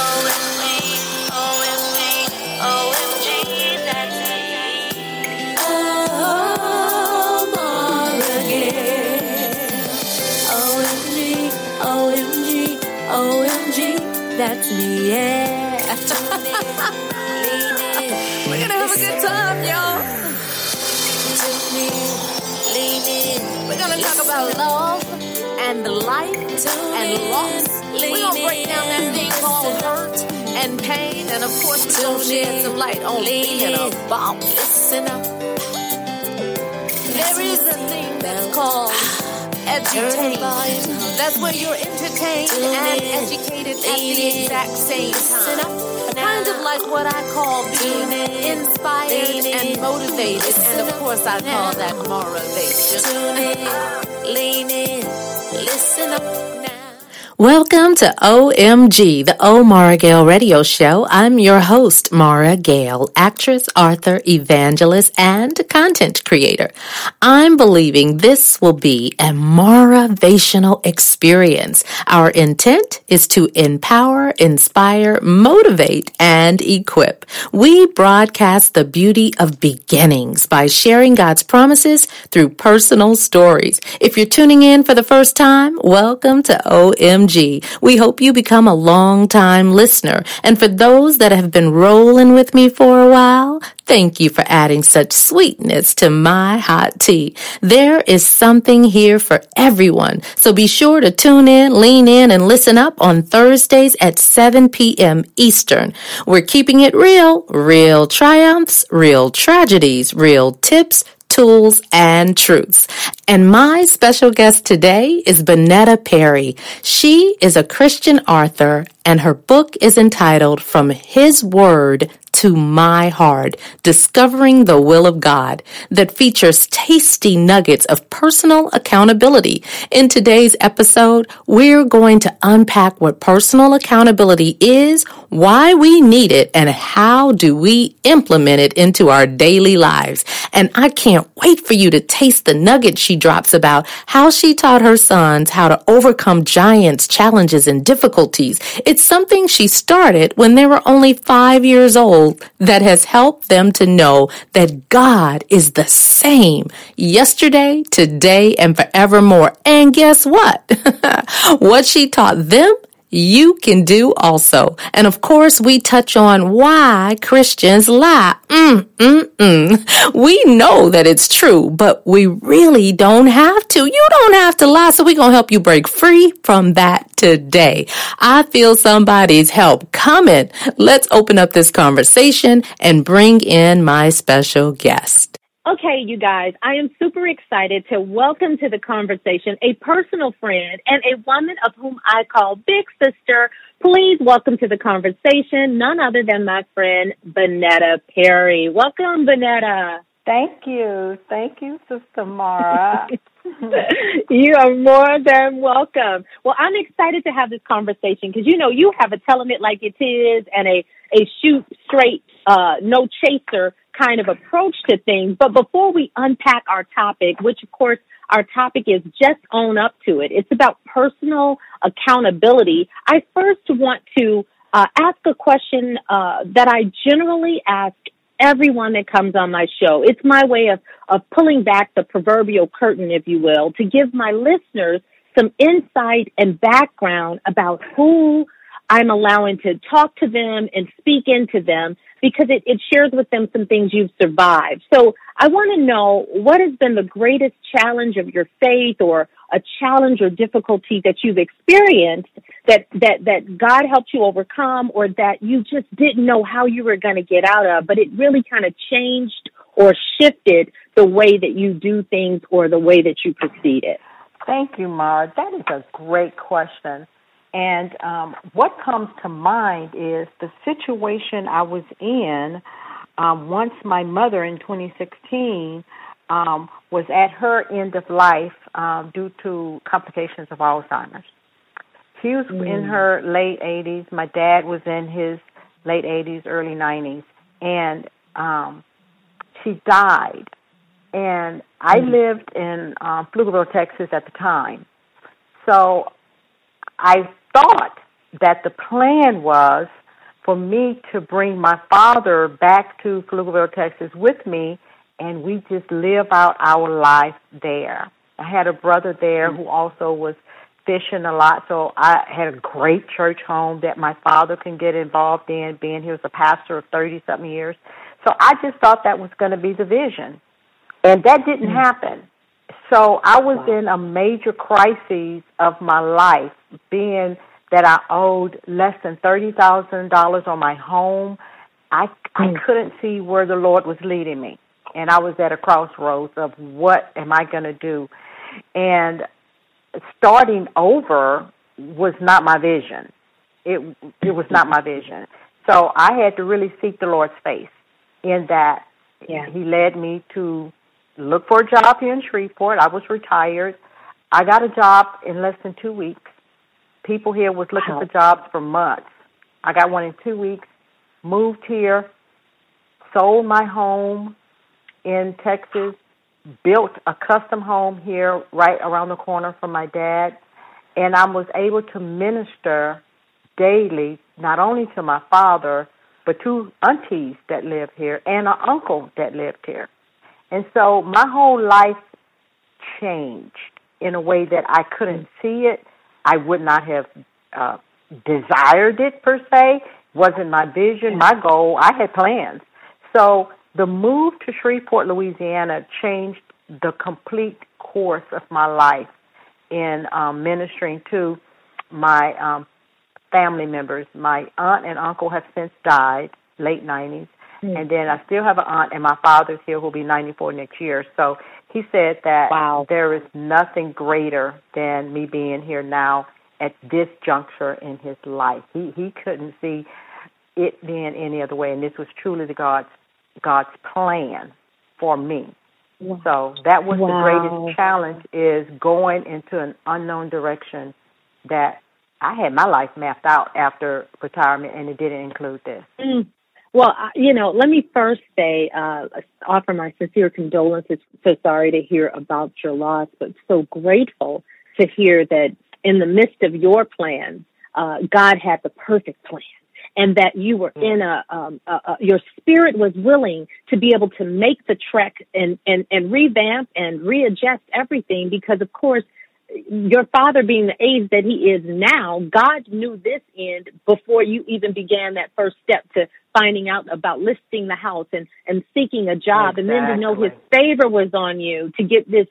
OMG, OMG, OMG, that's me. Oh, Maura Gale. OMG, OMG, OMG, that's me, yeah. We're gonna have a good time, y'all. We're going to talk about love and life and loss. We're going to break down that thing called hurt and pain. And, of course, we're going to shed some light on being a bomb. Listen up. There is a thing that's called education. That's where you're entertained and educated at the exact same time. Kind of like what I call being inspired and motivated. And, of course, I call that Maravation. Lean in. Listen up now. Welcome to OMG, the Oh Maura Gale radio show. I'm your host, Maura Gale, actress, author, evangelist, and content creator. I'm believing this will be a Maravational experience. Our intent is to empower, inspire, motivate, and equip. We broadcast the beauty of beginnings by sharing God's promises through personal stories. If you're tuning in for the first time, welcome to OMG. We hope you become a long-time listener. And for those that have been rolling with me for a while, thank you for adding such sweetness to my hot tea. There is something here for everyone. So be sure to tune in, lean in, and listen up on Thursdays at 7 p.m. Eastern. We're keeping it real. Real triumphs, real tragedies, real tips, tools, and truths. And my special guest today is Benetta Perry. She is a Christian author, and her book is entitled From His Word to My Heart, Discovering the Will of God, that features tasty nuggets of personal accountability. In today's episode, we're going to unpack what personal accountability is, why we need it, and how do we implement it into our daily lives. And I can't wait for you to taste the nugget she drops about how she taught her sons how to overcome giants, challenges, and difficulties. It's something she started when they were only 5 years old that has helped them to know that God is the same yesterday, today, and forevermore. And guess what? What she taught them, you can do also. And of course, we touch on why Christians lie. We know that it's true, but we really don't have to. You don't have to lie, so we're going to help you break free from that today. I feel somebody's help coming. Let's open up this conversation and bring in my special guest. Okay, you guys, I am super excited to welcome to the conversation a personal friend and a woman of whom I call Big Sister. Please welcome to the conversation none other than my friend, Benetta Perry. Welcome, Benetta. Thank you. Thank you, Sister Maura. You are more than welcome. Well, I'm excited to have this conversation because, you know, you have a telling it like it is and a shoot straight, no chaser kind of approach to things. But before we unpack our topic, which of course our topic is just own up to it. It's about personal accountability. I first want to ask a question that I generally ask everyone that comes on my show. It's my way of pulling back the proverbial curtain, if you will, to give my listeners some insight and background about who I'm allowing to talk to them and speak into them, because it shares with them some things you've survived. So I want to know, what has been the greatest challenge of your faith, or a challenge or difficulty that you've experienced that God helped you overcome, or that you just didn't know how you were going to get out of, but it really kind of changed or shifted the way that you do things or the way that you proceeded? Thank you, Maura. That is a great question. And what comes to mind is the situation I was in once my mother in 2016 was at her end of life due to complications of Alzheimer's. She was in her late 80s. My dad was in his late 80s, early 90s. And she died. And I lived in Pflugerville, Texas at the time. So I thought that the plan was for me to bring my father back to Pflugerville, Texas with me, and we just live out our life there. I had a brother there who also was fishing a lot, so I had a great church home that my father can get involved in, being he was a pastor of 30-something years. So I just thought that was going to be the vision, and that didn't happen. So I was in a major crisis of my life, being that I owed less than $30,000 on my home. I couldn't see where the Lord was leading me, and I was at a crossroads of what am I going to do, and starting over was not my vision. It was not my vision. So I had to really seek the Lord's face in that He led me to look for a job here in Shreveport. I was retired. I got a job in less than 2 weeks. People here was looking for jobs for months. I got one in 2 weeks, moved here, sold my home in Texas, built a custom home here right around the corner from my dad, and I was able to minister daily, not only to my father, but two aunties that lived here and an uncle that lived here. And so my whole life changed in a way that I couldn't see it. I would not have desired it, per se. It wasn't my vision, my goal. I had plans. So the move to Shreveport, Louisiana, changed the complete course of my life in ministering to my family members. My aunt and uncle have since died, late 90s, and then I still have an aunt, and my father's here who will be 94 next year. So he said that there is nothing greater than me being here now at this juncture in his life. He couldn't see it being any other way, and this was truly the God's plan for me. So that was the greatest challenge, is going into an unknown direction that I had my life mapped out after retirement, and it didn't include this. Well, you know, let me first say, offer my sincere condolences. So sorry to hear about your loss, but so grateful to hear that in the midst of your plan, God had the perfect plan. And that you were in your spirit was willing to be able to make the trek and revamp and readjust everything, because, of course, your father being the age that he is now, God knew this end before you even began that first step to finding out about listing the house and seeking a job. Exactly. And then to know his favor was on you to get this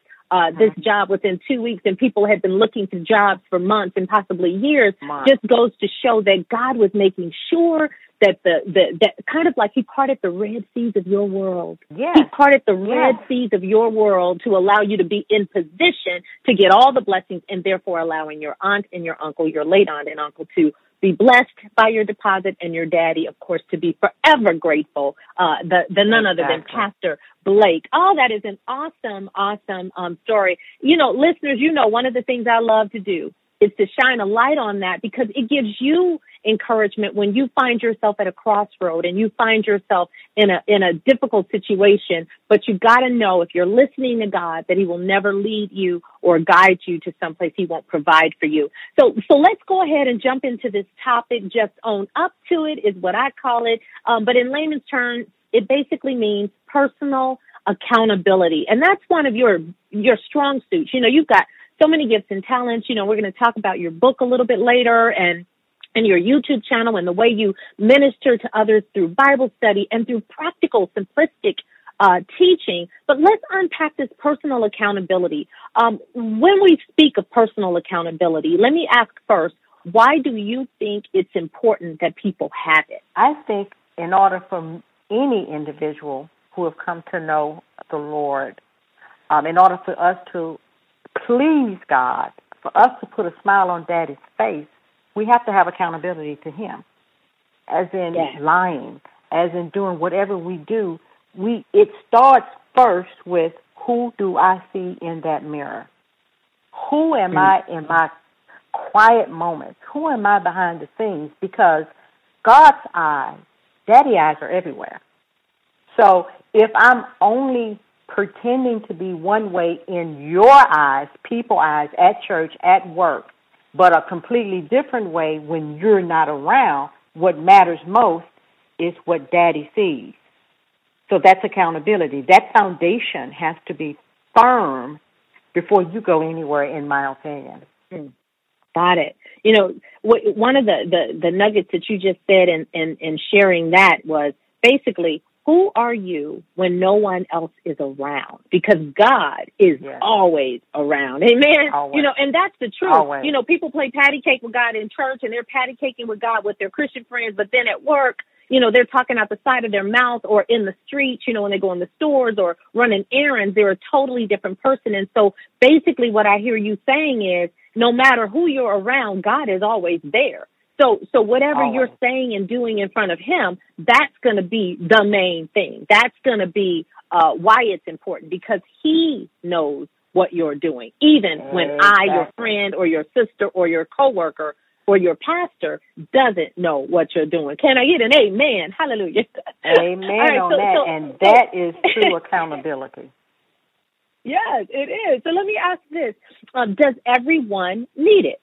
this job within 2 weeks, and people had been looking for jobs for months and possibly years, just goes to show that God was making sure that that kind of like he parted the red seas of your world. Yes. He parted the red seas of your world to allow you to be in position to get all the blessings, and therefore allowing your aunt and your uncle, your late aunt and uncle, to be blessed by your deposit, and your daddy, of course, to be forever grateful, the none other than Pastor Blake. Oh, that is an awesome, awesome story. You know, listeners, you know, one of the things I love to do is to shine a light on that, because it gives you encouragement when you find yourself at a crossroad and you find yourself in a difficult situation. But you got to know, if you're listening to God, that he will never lead you or guide you to someplace he won't provide for you. So let's go ahead and jump into this topic. Just own up to it is what I call it. But in layman's terms, it basically means personal accountability. And that's one of your strong suits. You know, you've got so many gifts and talents. You know, we're going to talk about your book a little bit later, and your YouTube channel, and the way you minister to others through Bible study and through practical, simplistic teaching. But let's unpack this personal accountability. When we speak of personal accountability, let me ask first, why do you think it's important that people have it? I think in order for any individual who have come to know the Lord, in order for us to please God, for us to put a smile on Daddy's face, we have to have accountability to him, as in lying, as in doing whatever we do. It starts first with, who do I see in that mirror? Who am I? Am I quiet moments? Who am I behind the scenes? Because God's eyes, Daddy eyes, are everywhere. So if I'm only pretending to be one way in your eyes, people eyes, at church, at work, but a completely different way when you're not around, what matters most is what Daddy sees. So that's accountability. That foundation has to be firm before you go anywhere, in my opinion. Got it. You know, one of the nuggets that you just said in sharing that was basically, who are you when no one else is around? Because God is always around. Amen? Always. You know, and that's the truth. Always. You know, people play patty cake with God in church, and they're patty caking with God with their Christian friends, but then at work, you know, they're talking out the side of their mouth or in the streets, you know, when they go in the stores or running errands, they're a totally different person. And so basically what I hear you saying is no matter who you're around, God is always there. So whatever you're saying and doing in front of him, that's going to be the main thing. That's going to be why it's important, because he knows what you're doing, even when I, your friend or your sister or your coworker, or your pastor doesn't know what you're doing. Can I get an amen? Hallelujah. Amen right, on that. And that is true accountability. Yes, it is. So let me ask this. Does everyone need it?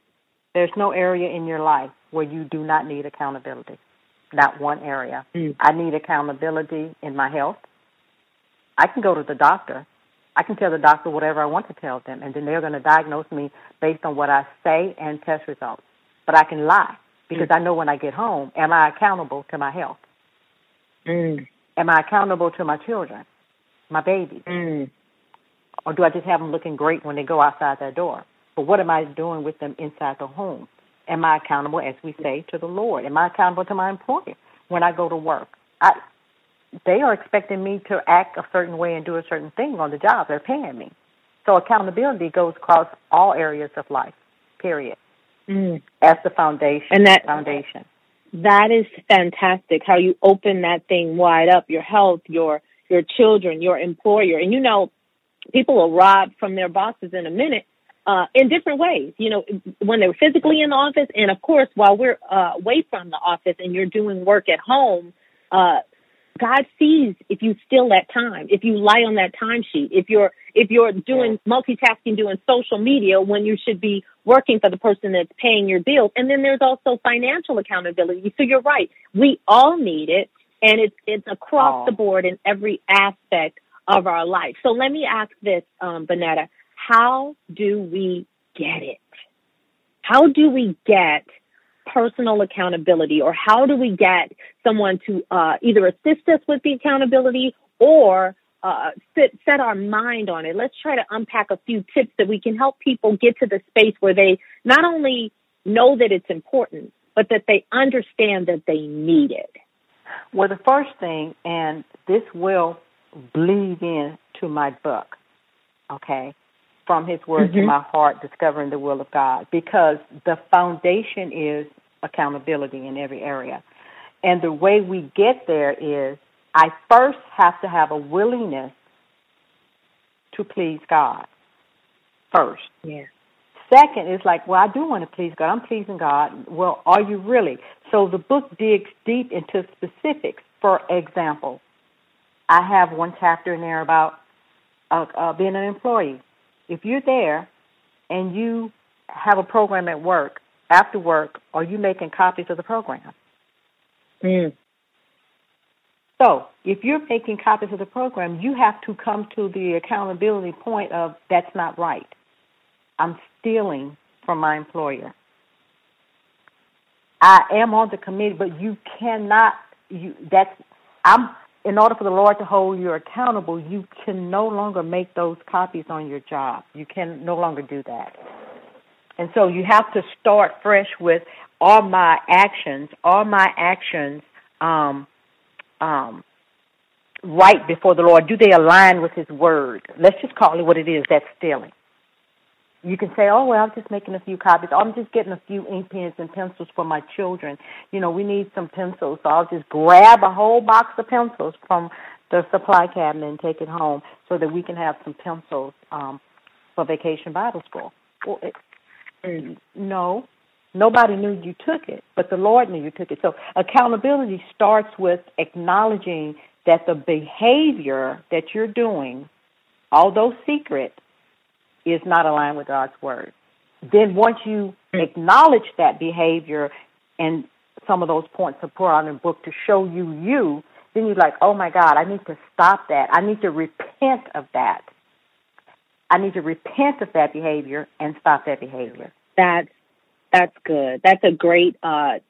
There's no area in your life where you do not need accountability. Not one area. I need accountability in my health. I can go to the doctor. I can tell the doctor whatever I want to tell them, and then they're going to diagnose me based on what I say and test results. But I can lie because I know when I get home, am I accountable to my health? Am I accountable to my children, my babies? Or do I just have them looking great when they go outside their door? But what am I doing with them inside the home? Am I accountable, as we say, to the Lord? Am I accountable to my employer when I go to work? They are expecting me to act a certain way and do a certain thing on the job. They're paying me. So accountability goes across all areas of life, period. As the foundation. And that foundation. That is fantastic, how you open that thing wide up, your health, your children, your employer. And, you know, people are robbed from their bosses in a minute in different ways, you know, when they're physically in the office. And, of course, while we're away from the office and you're doing work at home, God sees if you steal that time, if you lie on that timesheet, if you're doing multitasking, doing social media when you should be working for the person that's paying your bills. And then there's also financial accountability. So you're right. We all need it. And it's across the board in every aspect of our life. So let me ask this, Benetta, how do we get it? How do we get personal accountability, or how do we get someone to either assist us with the accountability or set our mind on it? Let's try to unpack a few tips that we can help people get to the space where they not only know that it's important, but that they understand that they need it. Well, the first thing, and this will bleed into my book, okay? From His Word to My Heart, Discovering the Will of God, because the foundation is accountability in every area. And the way we get there is I first have to have a willingness to please God first. Yeah. Second is like, well, I do want to please God. I'm pleasing God. Well, are you really? So the book digs deep into specifics. For example, I have one chapter in there about being an employee. If you're there and you have a program at work, after work, are you making copies of the program? So if you're making copies of the program, you have to come to the accountability point of that's not right. I'm stealing from my employer. I am on the committee, but you cannot. In order for the Lord to hold you accountable, you can no longer make those copies on your job. You can no longer do that. And so you have to start fresh with all my actions right before the Lord. Do they align with His Word? Let's just call it what it is, that's stealing. You can say, oh, well, I'm just making a few copies. Oh, I'm just getting a few ink pens and pencils for my children. You know, we need some pencils, so I'll just grab a whole box of pencils from the supply cabinet and take it home so that we can have some pencils for Vacation Bible School. Well, no, Nobody knew you took it, but the Lord knew you took it. So accountability starts with acknowledging that the behavior that you're doing, although secret, is not aligned with God's word. Then once you acknowledge that behavior, and some of those points are put out in the book to show you, then you're like, oh, my God, I need to stop that. I need to repent of that. I need to repent of that behavior and stop that behavior. That's good. That's a great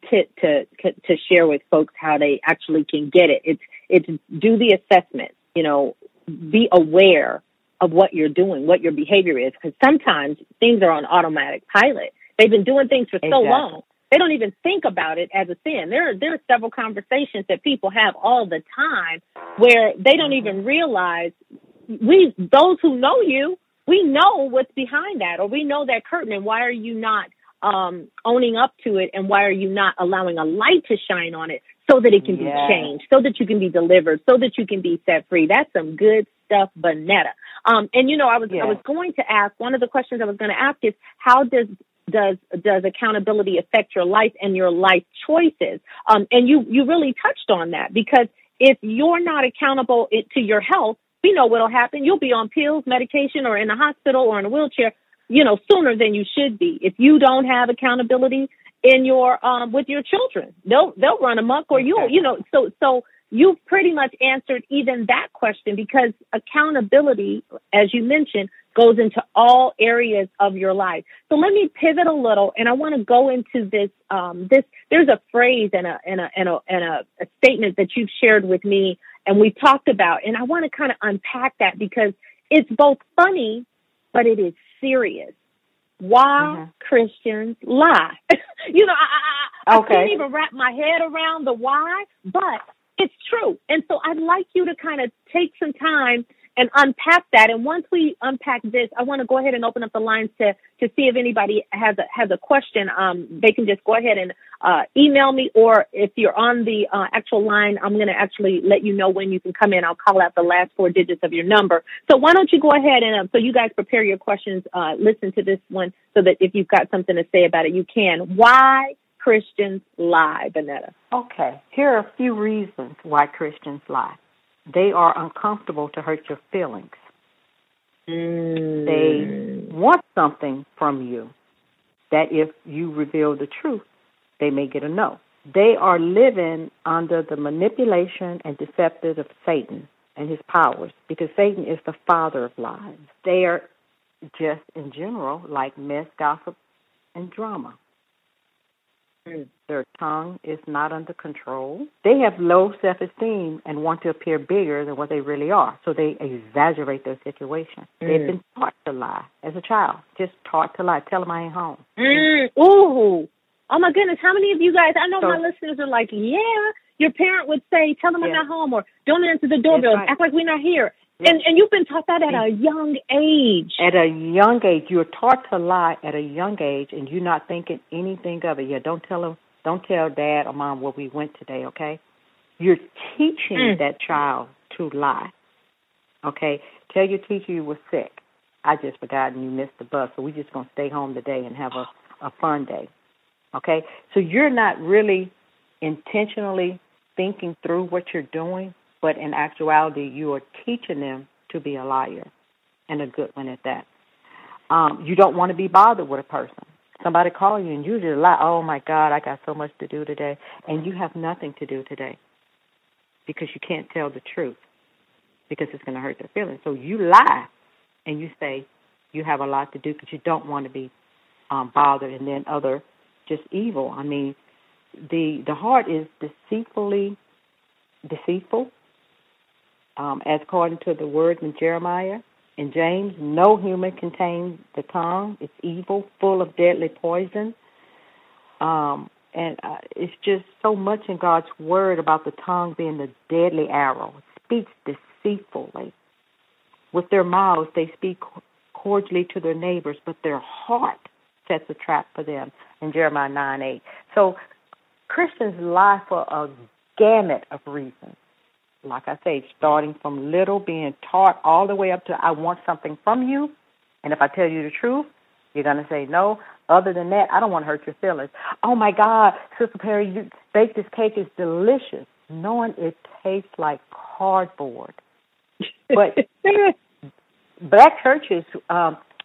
tip to share with folks how they actually can get it. It's do the assessment, you know, be aware of what you're doing, what your behavior is, because sometimes things are on automatic pilot. They've been doing things for so long, they don't even think about it as a sin. There are several conversations that people have all the time where they don't even realize, those who know you, we know what's behind that, or we know that curtain, and why are you not owning up to it, and why are you not allowing a light to shine on it so that it can be changed, so that you can be delivered, so that you can be set free. That's some good stuff, Benetta. And you know, I was going to ask, one of the questions I was going to ask is, how does accountability affect your life and your life choices? And you really touched on that, because if you're not accountable to your health, we know what'll happen. You'll be on pills, medication, or in a hospital, or in a wheelchair, you know, sooner than you should be. If you don't have accountability in your with your children, they'll run amok, or so you pretty much answered even that question, because accountability, as you mentioned, goes into all areas of your life. So let me pivot a little, and I want to go into this. There's a phrase and a statement that you've shared with me, and we've talked about, and I want to kind of unpack that, because it's both funny, but it is serious. Why Christians lie? You know, I can't even wrap my head around the why, but it's true. And so I'd like you to kind of take some time and unpack that. And once we unpack this, I want to go ahead and open up the lines to see if anybody has a question. They can just go ahead and email me, or if you're on the actual line, I'm going to actually let you know when you can come in. I'll call out the last four digits of your number. So why don't you go ahead and so you guys prepare your questions, listen to this one, so that if you've got something to say about it, you can. Why Christians lie, Benetta? Okay, here are a few reasons why Christians lie. They are uncomfortable to hurt your feelings. They want something from you that if you reveal the truth, they may get a no. They are living under the manipulation and deceptive of Satan and his powers, because Satan is the father of lies. They are just, in general, like mess, gossip, and drama. Their tongue is not under control. They have low self-esteem and want to appear bigger than what they really are, so they exaggerate their situation. They've been taught to lie as a child, just taught to lie. Tell them I ain't home. Ooh. Oh, my goodness. How many of you guys, I know my listeners are like, your parent would say, tell them I'm not home, or don't answer the doorbell, act like we're not here. Yes. And you've been taught that at a young age. At a young age. You're taught to lie at a young age, and you're not thinking anything of it. Yeah, don't tell Dad or Mom where we went today, okay? You're teaching that child to lie, okay? Tell your teacher you were sick. I just forgot and you missed the bus, so we're just going to stay home today and have a fun day, okay? So you're not really intentionally thinking through what you're doing, but in actuality, you are teaching them to be a liar, and a good one at that. You don't want to be bothered with a person. Somebody call you, and you just lie, oh, my God, I got so much to do today, and you have nothing to do today because you can't tell the truth because it's going to hurt their feelings. So you lie, and you say you have a lot to do because you don't want to be bothered, and then other just evil. I mean, the heart is deceitful. As according to the word in Jeremiah and James, no human contains the tongue. It's evil, full of deadly poison. And it's just so much in God's word about the tongue being the deadly arrow. It speaks deceitfully. With their mouths, they speak cordially to their neighbors, but their heart sets a trap for them in Jeremiah 9:8. So Christians lie for a gamut of reasons. Like I say, starting from little, being taught all the way up to I want something from you, and if I tell you the truth, You're going to say, no, other than that, I don't want to hurt your feelings. Oh, my God, Sister Perry, you baked this cake. It's delicious, knowing it tastes like cardboard. But black churches,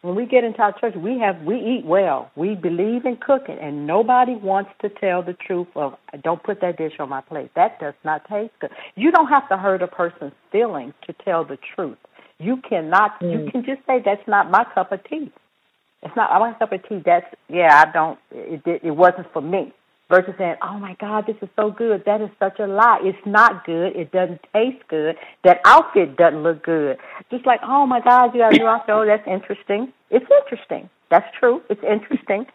when we get into our church, we eat well. We believe in cooking, and nobody wants to tell the truth of, don't put that dish on my plate. That does not taste good. You don't have to hurt a person's feelings to tell the truth. You cannot. You can just say, that's not my cup of tea. It's not my cup of tea. That's, yeah, I don't, it wasn't for me. Versus saying, oh, my God, this is so good. That is such a lie. It's not good. It doesn't taste good. That outfit doesn't look good. Just like, oh, my God, you got a new outfit. Oh, that's interesting. It's interesting. That's true. It's interesting.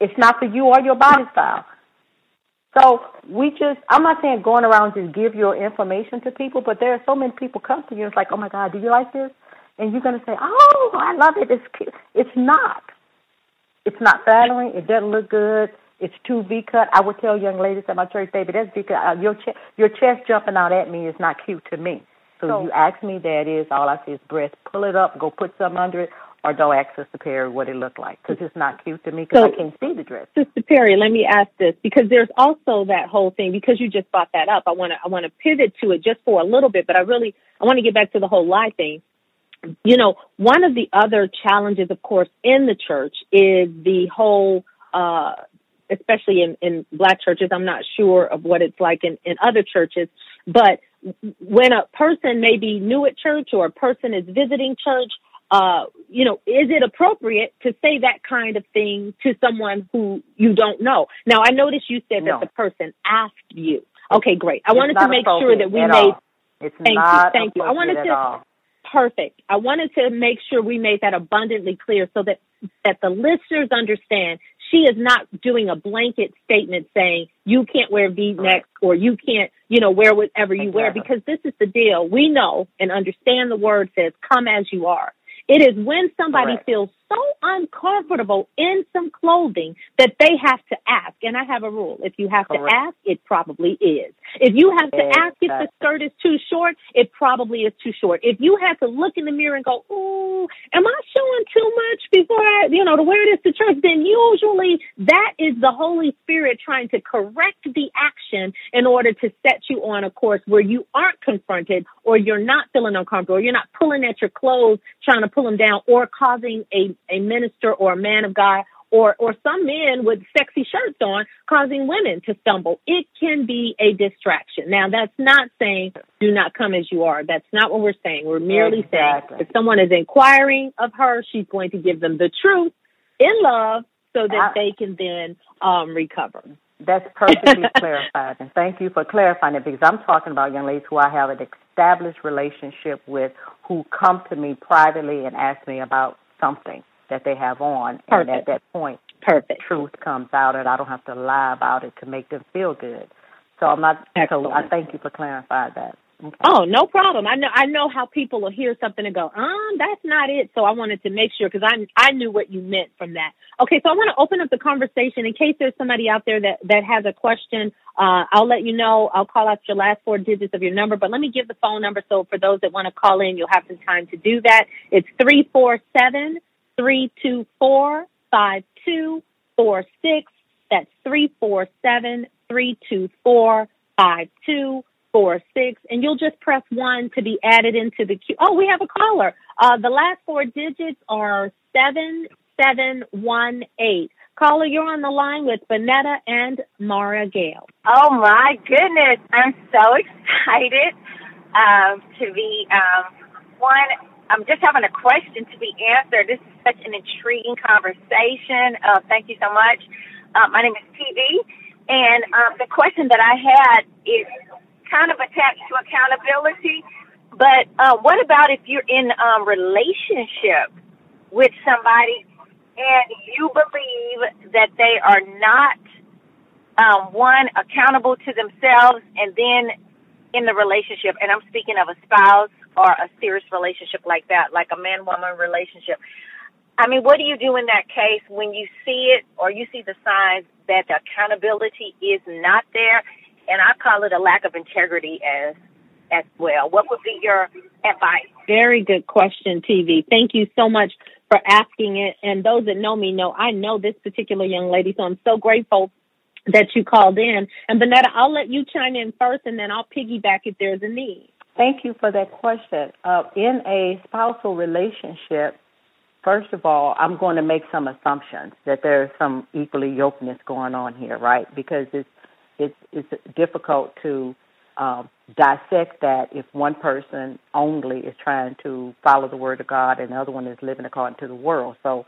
It's not for you or your body style. So I'm not saying going around just give your information to people, but there are so many people come to you, it's like, oh, my God, do you like this? And you're going to say, oh, I love it. It's cute. It's not. It's not flattering. It doesn't look good. It's too V-cut. I would tell young ladies at my church, baby, that's V-cut. Your chest jumping out at me is not cute to me. So you ask me that is, all I see is breast. Pull it up, go put something under it, or don't ask Sister Perry what it looked like, because it's not cute to me because I can't see the dress. Sister Perry, let me ask this, because there's also that whole thing, because you just brought that up. I want to pivot to it just for a little bit, but I want to get back to the whole lie thing. You know, one of the other challenges, of course, in the church is the whole... especially in black churches, I'm not sure of what it's like in other churches, but when a person may be new at church or a person is visiting church, is it appropriate to say that kind of thing to someone who you don't know? Now, I noticed you said that the person asked you. Okay, great. I wanted to make sure that we made... It's not appropriate at all. Perfect. I wanted to make sure we made that abundantly clear so that the listeners understand she is not doing a blanket statement saying you can't wear V-necks or you can't, wear whatever you wear, because this is the deal. We know and understand the word says, come as you are. It is when somebody feels so uncomfortable in some clothing that they have to ask. And I have a rule. If you have to ask, it probably is. If you have to ask if the skirt is too short, it probably is too short. If you have to look in the mirror and go, ooh, am I showing too much before I, to wear this to church? Then usually that is the Holy Spirit trying to correct the action in order to set you on a course where you aren't confronted or you're not feeling uncomfortable or you're not pulling at your clothes, trying to pull them down or causing a minister or a man of God or some men with sexy shirts on causing women to stumble. It can be a distraction. Now, that's not saying do not come as you are. That's not what we're saying. We're merely saying if someone is inquiring of her, she's going to give them the truth in love so that they can then recover. That's perfectly clarified. And thank you for clarifying it, because I'm talking about young ladies who I have an established relationship with who come to me privately and ask me about something that they have on. Perfect. And at that point, truth comes out, and I don't have to lie about it to make them feel good. So I'm not. Excellent. So I thank you for clarifying that. Okay. Oh, no problem. I know how people will hear something and go, that's not it. So I wanted to make sure, because I knew what you meant from that. Okay, so I want to open up the conversation in case there's somebody out there that has a question. I'll let you know. I'll call out your last four digits of your number, but let me give the phone number so for those that want to call in, you'll have some time to do that. It's 347-324-5246. That's 347-324-5246, and you'll just press 1 to be added into the queue. Oh, we have a caller. The last four digits are 7718. Caller, you're on the line with Benetta and Maura Gale. Oh my goodness, I'm so excited to be I'm just having a question to be answered. This is such an intriguing conversation. Thank you so much. My name is TV, and the question that I had is kind of attached to accountability, but what about if you're in a relationship with somebody and you believe that they are not, one, accountable to themselves, and then in the relationship, and I'm speaking of a spouse or a serious relationship like that, like a man-woman relationship. I mean, what do you do in that case when you see it or you see the signs that the accountability is not there? And I call it a lack of integrity as well. What would be your advice? Very good question, TV. Thank you so much. for asking it. And those that know me know I know this particular young lady, so I'm so grateful that you called in. And Benetta, I'll let you chime in first, and then I'll piggyback if there's a need. Thank you for that question. In a spousal relationship, first of all, I'm going to make some assumptions that there's some equally yokedness going on here, right? Because it's difficult to dissect that if one person only is trying to follow the Word of God and the other one is living according to the world. So,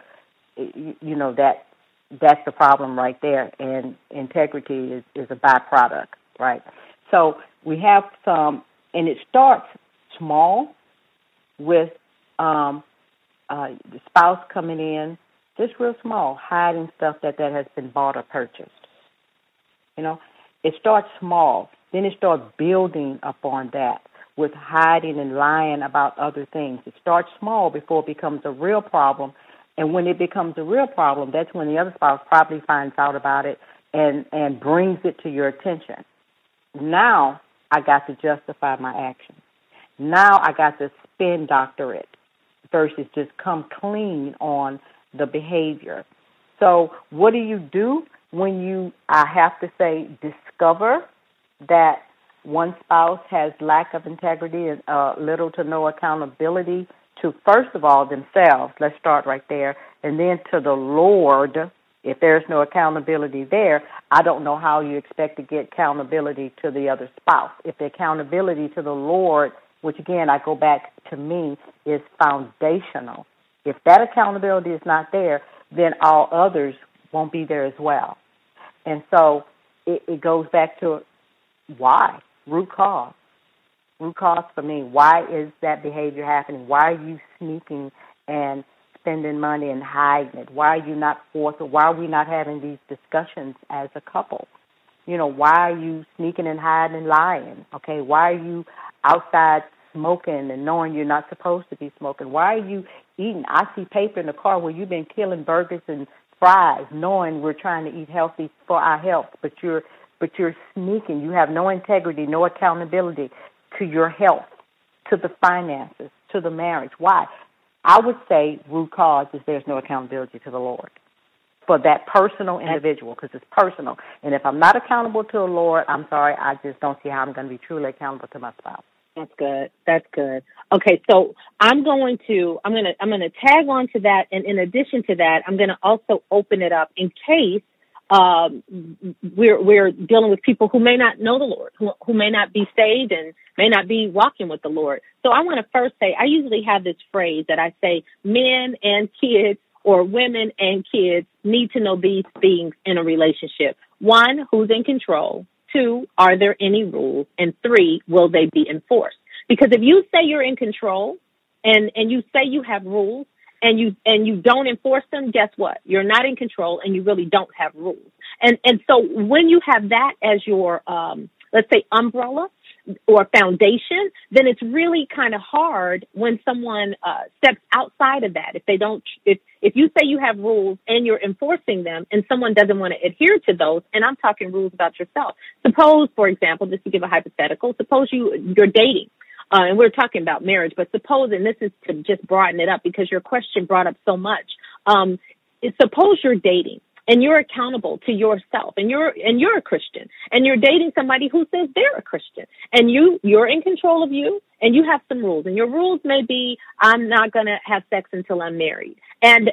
you know, that's the problem right there. And integrity is a byproduct, right? So we have some, and it starts small with the spouse coming in, just real small, hiding stuff that has been bought or purchased. You know, it starts small. Then it starts building upon that with hiding and lying about other things. It starts small before it becomes a real problem. And when it becomes a real problem, that's when the other spouse probably finds out about it and brings it to your attention. Now I got to justify my actions. Now I got to spin doctor it. Versus just come clean on the behavior. So what do you do when you, I have to say, discover that one spouse has lack of integrity and little to no accountability to, first of all, themselves, let's start right there, and then to the Lord. If there's no accountability there, I don't know how you expect to get accountability to the other spouse. If the accountability to the Lord, which, again, I go back to me, is foundational. If that accountability is not there, then all others won't be there as well. And so it goes back to why, root cause. Root cause for me, why is that behavior happening? Why are you sneaking and spending money and hiding it? Why are you not forthright? Why are we not having these discussions as a couple? You know, why are you sneaking and hiding and lying? Okay, why are you outside smoking and knowing you're not supposed to be smoking? Why are you eating? I see paper in the car where you've been killing burgers and fries, knowing we're trying to eat healthy for our health, but you're sneaking. You have no integrity, no accountability to your health, to the finances, to the marriage. Why? I would say root cause is there's no accountability to the Lord. For that personal individual, because it's personal. And if I'm not accountable to the Lord, I'm sorry, I just don't see how I'm going to be truly accountable to my spouse. That's good. That's good. Okay, so I'm going to tag on to that, and in addition to that, I'm going to also open it up in case we're dealing with people who may not know the Lord, who may not be saved and may not be walking with the Lord. So I want to first say, I usually have this phrase that I say, men and kids, or women and kids need to know these things in a relationship. 1, who's in control? 2, are there any rules? And 3, will they be enforced? Because if you say you're in control and you say you have rules and you don't enforce them, guess what? You're not in control and you really don't have rules. And so when you have that as your, let's say, umbrella or foundation, then it's really kind of hard when someone steps outside of that. If they don't, if you say you have rules and you're enforcing them and someone doesn't want to adhere to those, and I'm talking rules about yourself. Suppose, for example, just to give a hypothetical, suppose you're dating, and we're talking about marriage, but suppose, and this is to just broaden it up because your question brought up so much, suppose you're dating. And you're accountable to yourself, and you're a Christian, and you're dating somebody who says they're a Christian, and you're in control of you, and you have some rules, and your rules may be, I'm not going to have sex until I'm married. And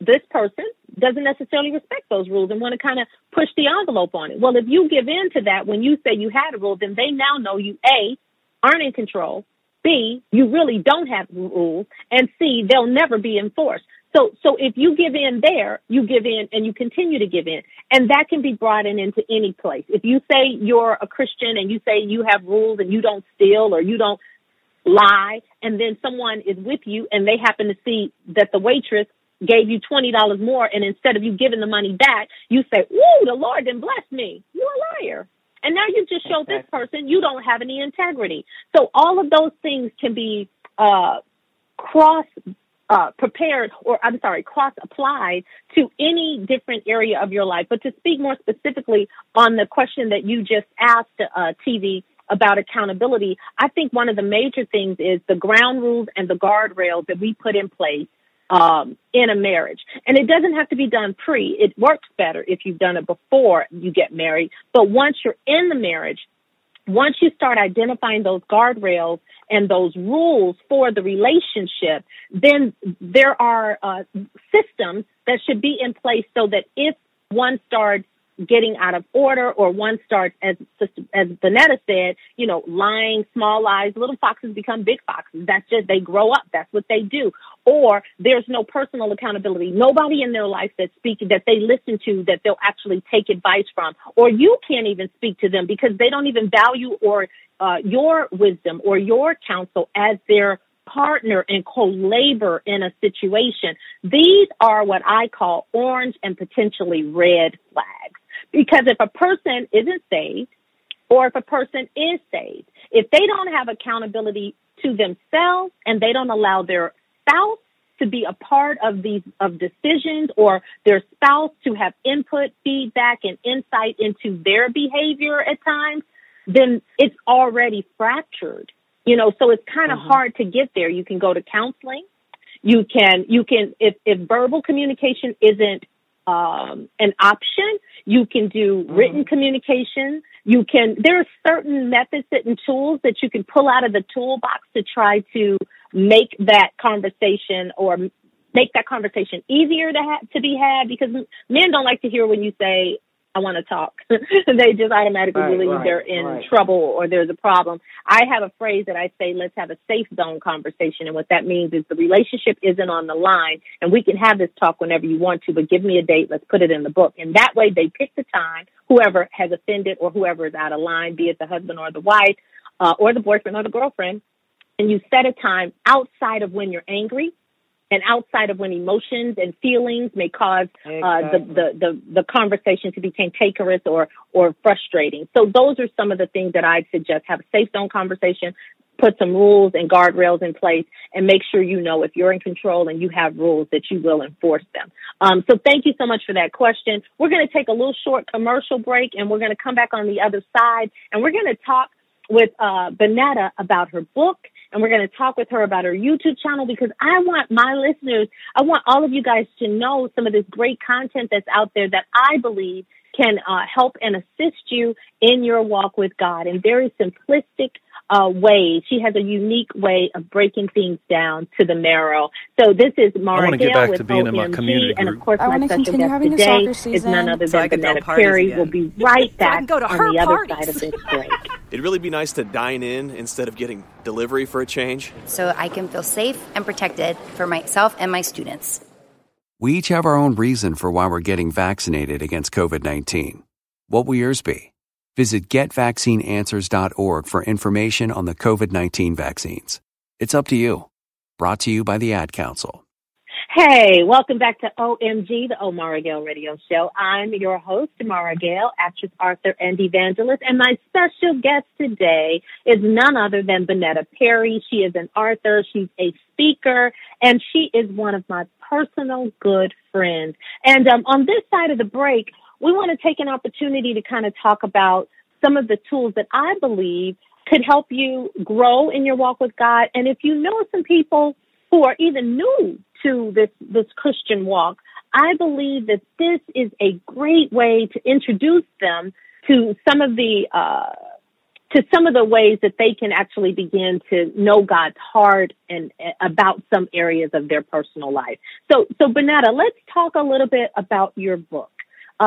this person doesn't necessarily respect those rules and want to kind of push the envelope on it. Well, if you give in to that when you say you had a rule, then they now know you, A, aren't in control, B, you really don't have rules, and C, they'll never be enforced. So if you give in there, you give in and you continue to give in. And that can be brought in into any place. If you say you're a Christian and you say you have rules and you don't steal or you don't lie, and then someone is with you and they happen to see that the waitress gave you $20 more, and instead of you giving the money back, you say, "Ooh, the Lord didn't bless me." You're a liar. And now you just showed this person you don't have any integrity. So all of those things can be cross-applied to any different area of your life. But to speak more specifically on the question that you just asked, TV, about accountability, I think one of the major things is the ground rules and the guardrails that we put in place in a marriage. And it doesn't have to be done pre. It works better if you've done it before you get married. But once you're in the marriage, once you start identifying those guardrails and those rules for the relationship, then there are systems that should be in place so that if one starts getting out of order or one starts, as Benetta said, you know, lying, small lies, little foxes become big foxes. That's just, they grow up. That's what they do. Or there's no personal accountability. Nobody in their life that's speaking, that they listen to, that they'll actually take advice from. Or you can't even speak to them because they don't even value or your wisdom or your counsel as their partner and co-labor in a situation. These are what I call orange and potentially red flags. Because if a person isn't saved, or if a person is saved, if they don't have accountability to themselves and they don't allow their spouse to be a part of these of decisions, or their spouse to have input, feedback, and insight into their behavior at times, then it's already fractured. You know, so it's kind of hard to get there. You can go to counseling. You can if verbal communication isn't an option, you can do written communication. You can, there are certain methods and tools that you can pull out of the toolbox to try to make that conversation or make that conversation easier to be had, because men don't like to hear when you say, I want to talk. They just automatically believe they're in trouble or there's a problem. I have a phrase that I say, let's have a safe zone conversation. And what that means is the relationship isn't on the line and we can have this talk whenever you want to, but give me a date. Let's put it in the book. And that way they pick the time, whoever has offended or whoever is out of line, be it the husband or the wife or the boyfriend or the girlfriend. And you set a time outside of when you're angry and outside of when emotions and feelings may cause the conversation to be cantankerous or frustrating. So those are some of the things that I'd suggest. Have a safe zone conversation, put some rules and guardrails in place, and make sure you know if you're in control and you have rules that you will enforce them. So thank you so much for that question. We're going to take a little short commercial break, and we're going to come back on the other side, and we're going to talk with Benetta about her book. And we're going to talk with her about her YouTube channel, because I want my listeners, I want all of you guys to know some of this great content that's out there that I believe can help and assist you in your walk with God in very simplistic ways. She has a unique way of breaking things down to the marrow. So this is Maura Gale with OMG, and of course my special guest today is none other than Benetta Perry. We'll be right back so on the other side of this break. It'd really be nice to dine in instead of getting delivery for a change, so I can feel safe and protected for myself and my students. We each have our own reason for why we're getting vaccinated against COVID-19. What will yours be? Visit getvaccineanswers.org for information on the COVID-19 vaccines. It's up to you. Brought to you by the Ad Council. Hey, welcome back to OMG, the Oh Maura Gale Radio Show. I'm your host, Maura Gale, actress, author, and evangelist. And my special guest today is none other than Benetta Perry. She is an author, she's a speaker, and she is one of my personal good friends. And on this side of the break, we want to take an opportunity to kind of talk about some of the tools that I believe could help you grow in your walk with God. And if you know some people who are even new to this Christian walk, I believe that this is a great way to introduce them to some of the ways that they can actually begin to know God's heart and about some areas of their personal life. So Benetta, let's talk a little bit about your book.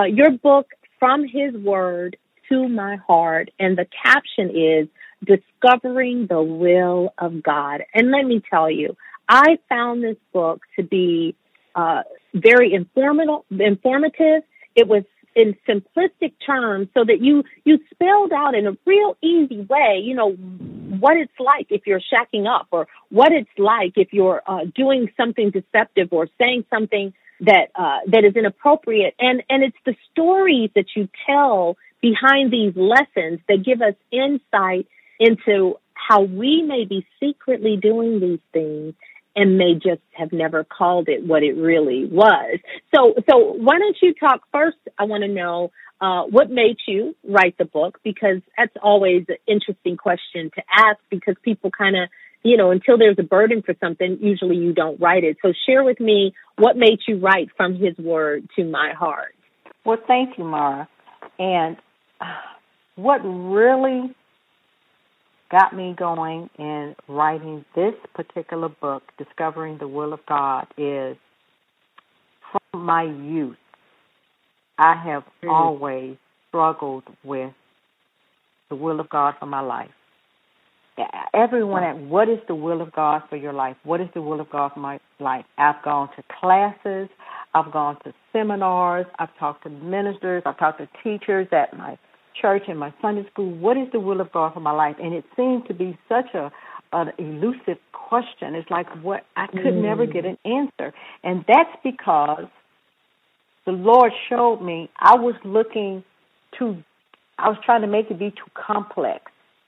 Your book, From His Word to My Heart, and the caption is Discovering the Will of God. And let me tell you, I found this book to be very informative. It was in simplistic terms so that you spelled out in a real easy way, you know, what it's like if you're shacking up, or what it's like if you're doing something deceptive or saying something that is inappropriate. And it's the stories that you tell behind these lessons that give us insight into how we may be secretly doing these things and may just have never called it what it really was. So why don't you talk first? I want to know what made you write the book, because that's always an interesting question to ask, because people kind of you know, until there's a burden for something, usually you don't write it. So share with me what made you write From His Word to My Heart. Well, thank you, Maura. And what really got me going in writing this particular book, Discovering the Will of God, is from my youth, I have always struggled with the will of God for my life. Everyone at what is the will of God for your life? What is the will of God for my life? I've gone to classes. I've gone to seminars. I've talked to ministers. I've talked to teachers at my church and my Sunday school. What is the will of God for my life? And it seemed to be such an elusive question. It's like what I could never get an answer. And that's because the Lord showed me I was trying to make it be too complex.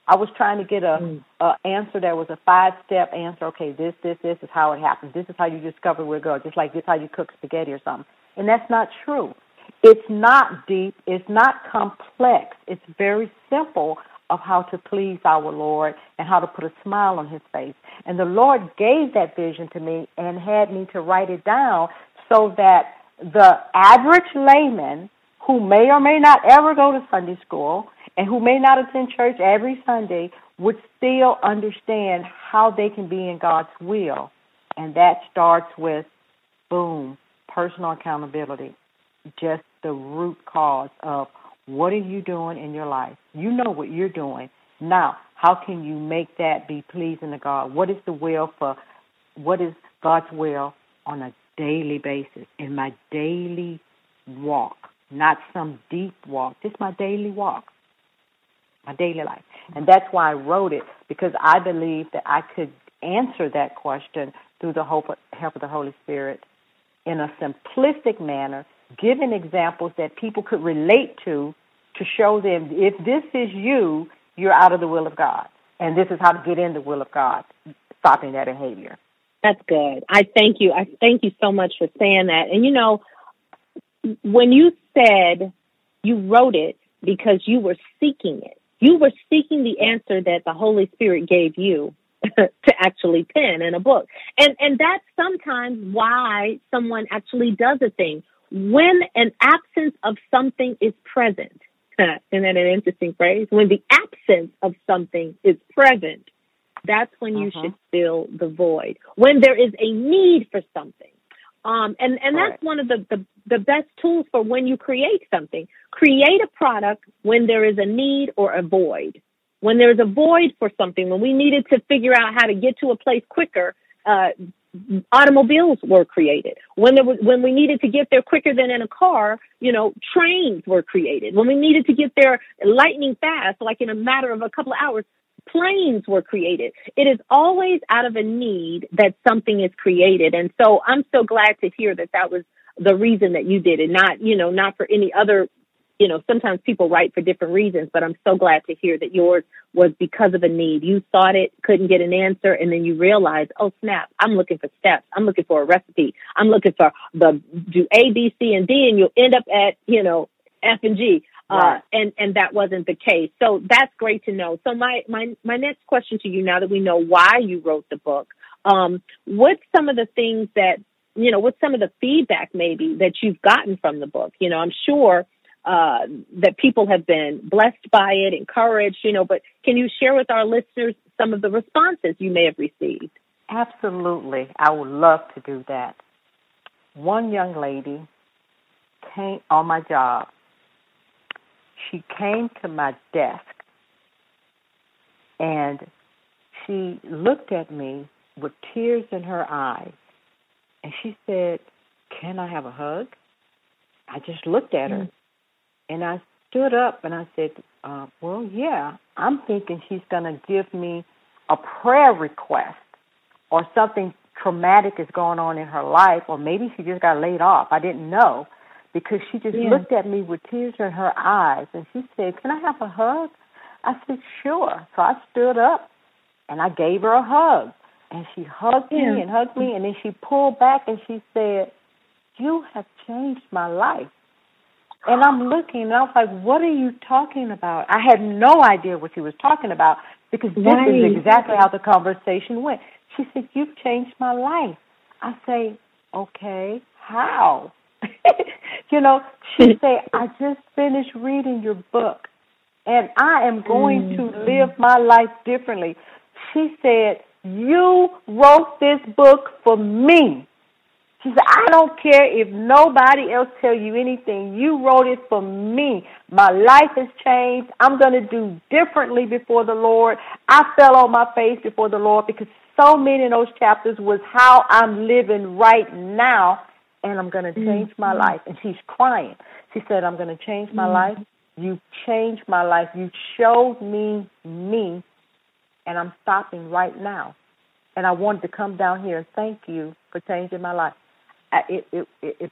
I was trying to get a answer that was a 5-step answer. Okay, this is how it happens. This is how you discover where God. Just like this is how you cook spaghetti or something. And that's not true. It's not deep. It's not complex. It's very simple of how to please our Lord and how to put a smile on His face. And the Lord gave that vision to me and had me to write it down so that the average layman who may or may not ever go to Sunday school and who may not attend church every Sunday would still understand how they can be in God's will. And that starts with, boom, personal accountability. Just the root cause of what are you doing in your life? You know what you're doing. Now, how can you make that be pleasing to God? What is God's will on a daily basis, in my daily walk? Not some deep walk, just my daily walk, my daily life. And that's why I wrote it, because I believe that I could answer that question through the help of the Holy Spirit in a simplistic manner, giving examples that people could relate to show them if this is you, you're out of the will of God. And this is how to get in the will of God, stopping that behavior. That's good. I thank you. I thank you so much for saying that. And, you know, when you said you wrote it because you were seeking it, you were seeking the answer that the Holy Spirit gave you to actually pen in a book. And that's sometimes why someone actually does a thing. When an absence of something is present, isn't that an interesting phrase? When the absence of something is present, that's when you should fill the void. When there is a need for something. And that's one of the best tools for when you create something. Create a product when there is a need or a void. When there is a void for something, when we needed to figure out how to get to a place quicker, automobiles were created. When we needed to get there quicker than in a car, you know, trains were created. When we needed to get there lightning fast, like in a matter of a couple of hours, planes were created. It is always out of a need that something is created. And so I'm so glad to hear that that was the reason that you did it, not for any other, you know, sometimes people write for different reasons, but I'm so glad to hear that yours was because of a need. You thought it, couldn't get an answer, and then you realized, oh, snap, I'm looking for steps. I'm looking for a recipe. I'm looking for do A, B, C, and D, and you'll end up at, you know, F and G. Right. And that wasn't the case. So that's great to know. So my next question to you, now that we know why you wrote the book, what's some of the things that, you know, what's some of the feedback maybe that you've gotten from the book? You know, I'm sure that people have been blessed by it, encouraged, you know, but can you share with our listeners some of the responses you may have received? Absolutely. I would love to do that. One young lady came on my job. She came to my desk, and she looked at me with tears in her eyes, and she said, "Can I have a hug?" I just looked at her, and I stood up, and I said, well, yeah, I'm thinking she's going to give me a prayer request or something traumatic is going on in her life, or maybe she just got laid off. I didn't know. Because she just looked at me with tears in her eyes, and she said, "Can I have a hug?" I said, "Sure." So I stood up, and I gave her a hug. And she hugged me and hugged me, and then she pulled back, and she said, "You have changed my life." And I'm looking, and I was like, what are you talking about? I had no idea what she was talking about, because this is exactly how the conversation went. She said, you've changed my life. I say, okay, how? You know, she said, I just finished reading your book, and I am going to live my life differently. She said, you wrote this book for me. She said, I don't care if nobody else tell you anything. You wrote it for me. My life has changed. I'm going to do differently before the Lord. I fell on my face before the Lord, because so many of those chapters was how I'm living right now, and I'm going to change my life. And she's crying. She said, I'm going to change my life. You changed my life. You showed me, and I'm stopping right now. And I wanted to come down here and thank you for changing my life. It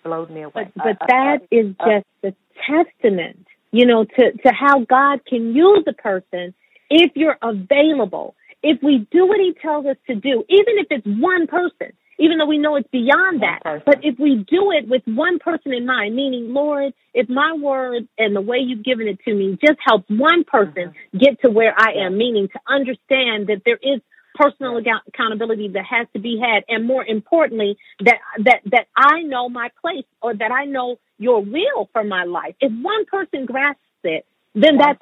blowed me away. But that is just the testament, you know, to how God can use a person if you're available, if we do what he tells us to do, even if it's one person, even though we know it's beyond that. But if we do it with one person in mind, meaning, Lord, if my word and the way you've given it to me just helps one person get to where I am, meaning to understand that there is personal accountability that has to be had, and more importantly, that I know my place, or that I know your will for my life. If one person grasps it, then that's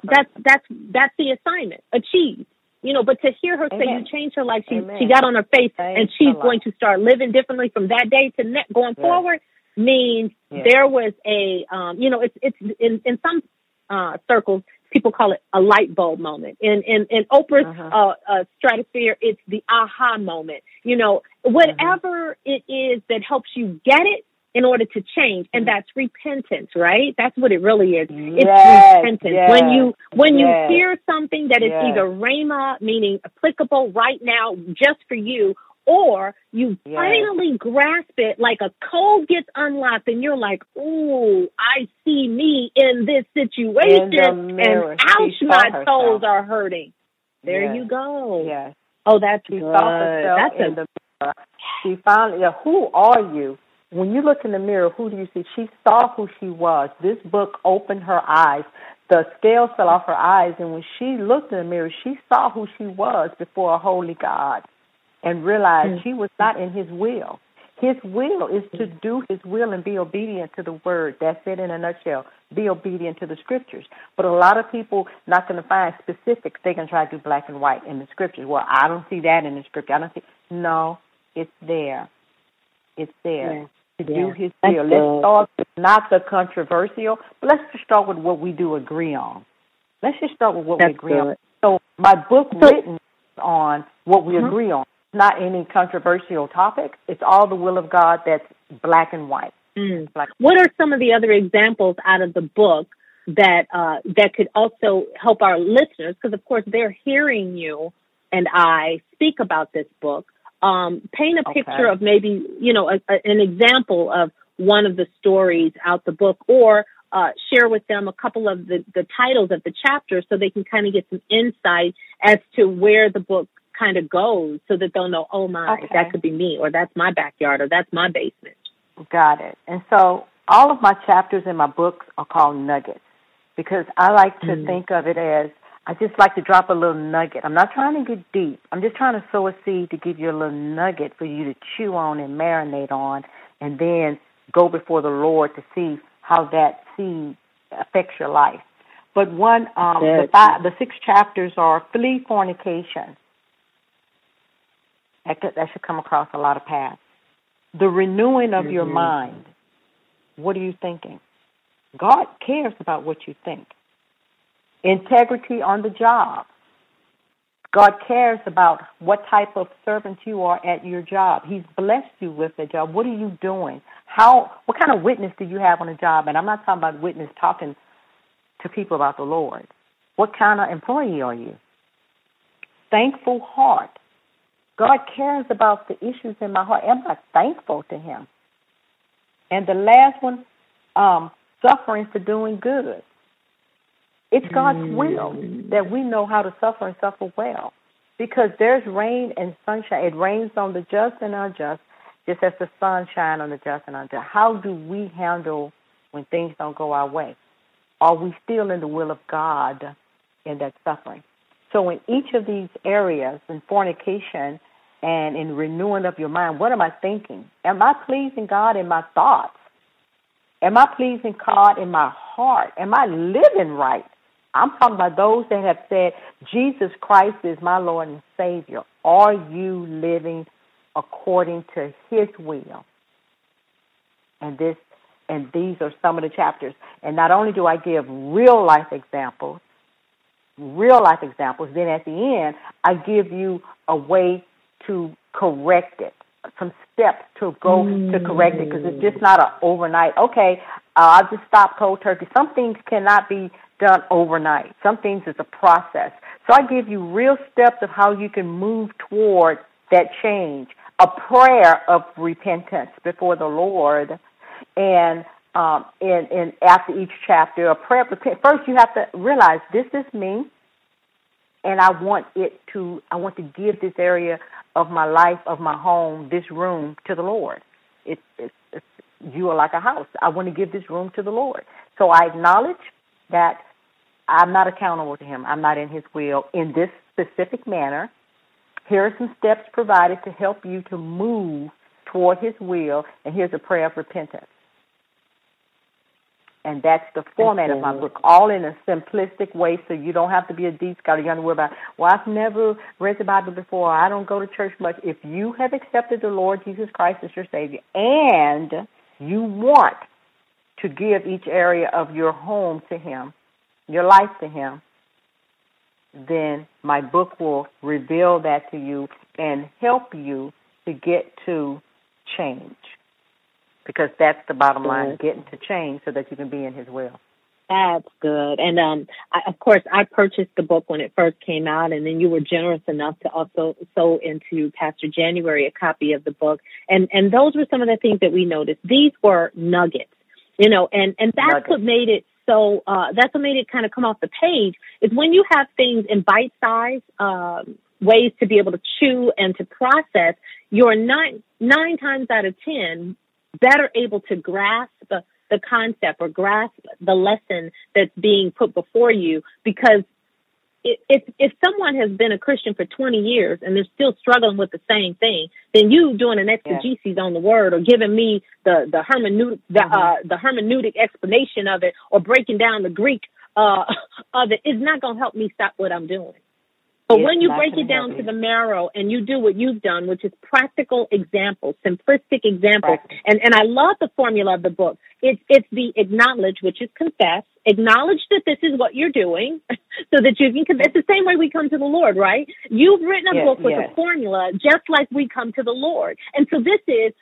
the assignment achieved. You know, but to hear her say you changed her life, she got on her face, and she's going to start living differently from that day to going forward, means there was a it's in some circles. People call it a light bulb moment. In Oprah's stratosphere, it's the aha moment. You know, whatever it is that helps you get it in order to change, and that's repentance, right? That's what it really is. It's repentance. Yes, when you hear something that is either rhema, meaning applicable right now just for you, or you finally grasp it, like a code gets unlocked, and you're like, "Ooh, I see me in this situation, and ouch, my toes are hurting." There you go. Yes. Oh, that's she good. That's in the mirror. She finally. Who are you? When you look in the mirror, who do you see? She saw who she was. This book opened her eyes. The scales fell off her eyes, and when she looked in the mirror, she saw who she was before a holy God, and realized she was not in his will. His will is to do his will and be obedient to the word. That's it in a nutshell. Be obedient to the scriptures. But a lot of people not going to find specifics. They can try to do black and white in the scriptures. Well, I don't see that in the scripture. I don't see. No, it's there. It's there to do his will. Let's start with not the controversial, but let's just start with what we do agree on. Let's just start with what we agree on. So my book written on what we agree on. Not any controversial topic. It's all the will of God that's black and white. What are some of the other examples out of the book that could also help our listeners? Because, of course, they're hearing you and I speak about this book. Paint a picture of maybe, an example of one of the stories out the book, or share with them a couple of the titles of the chapters so they can kind of get some insight as to where the book kind of goes, so that they'll know, oh my, that could be me, or that's my backyard, or that's my basement. Got it. And so all of my chapters in my books are called nuggets, because I like to think of it as, I just like to drop a little nugget. I'm not trying to get deep. I'm just trying to sow a seed to give you a little nugget for you to chew on and marinate on, and then go before the Lord to see how that seed affects your life. But the 6 chapters are flee fornication. That should come across a lot of paths. The renewing of your mind. What are you thinking? God cares about what you think. Integrity on the job. God cares about what type of servant you are at your job. He's blessed you with the job. What are you doing? What kind of witness do you have on a job? And I'm not talking about witness talking to people about the Lord. What kind of employee are you? Thankful heart. God cares about the issues in my heart. Am I thankful to him? And the last one, suffering for doing good. It's God's will that we know how to suffer and suffer well, because there's rain and sunshine. It rains on the just and unjust, just as the sun shines on the just and unjust. How do we handle when things don't go our way? Are we still in the will of God in that suffering? So in each of these areas, in fornication and in renewing of your mind, what am I thinking? Am I pleasing God in my thoughts? Am I pleasing God in my heart? Am I living right? I'm talking about those that have said, Jesus Christ is my Lord and Savior. Are you living according to His will? And these are some of the chapters. And not only do I give real life examples, then at the end, I give you a way to correct it, some steps to go to correct it, because it's just not an overnight, I'll just stop cold turkey. Some things cannot be done overnight. Some things is a process. So I give you real steps of how you can move toward that change, a prayer of repentance before the Lord, and after each chapter, a prayer. First, you have to realize this is me, and I want to give this area of my life, of my home, this room to the Lord. It's you are like a house. I want to give this room to the Lord. So I acknowledge that I'm not accountable to Him. I'm not in His will in this specific manner. Here are some steps provided to help you to move toward His will, and here's a prayer of repentance. And that's the format of my book, all in a simplistic way, so you don't have to be a deep scholar. You don't have to worry about, I've never read the Bible before. I don't go to church much. If you have accepted the Lord Jesus Christ as your Savior and you want to give each area of your home to Him, your life to Him, then my book will reveal that to you and help you to get to change. Because that's the bottom line, getting to change so that you can be in His will. That's good. And, I purchased the book when it first came out, and then you were generous enough to also sow into Pastor January a copy of the book. And those were some of the things that we noticed. These were nuggets, and that's nuggets. What made it so, that's what made it kind of come off the page, is when you have things in bite-sized ways to be able to chew and to process, you're nine times out of 10 better able to grasp the concept or grasp the lesson that's being put before you. Because if someone has been a Christian for 20 years and they're still struggling with the same thing, then you doing an exegesis on the word, or giving me the hermeneutic explanation of it, or breaking down the Greek of it, is not going to help me stop what I'm doing. But when you break it down to the marrow and you do what you've done, which is practical examples, simplistic examples, and I love the formula of the book. It's the acknowledge, which is confess, acknowledge that this is what you're doing so that you can confess. It's the same way we come to the Lord, right? You've written a book with a formula just like we come to the Lord. And so this is,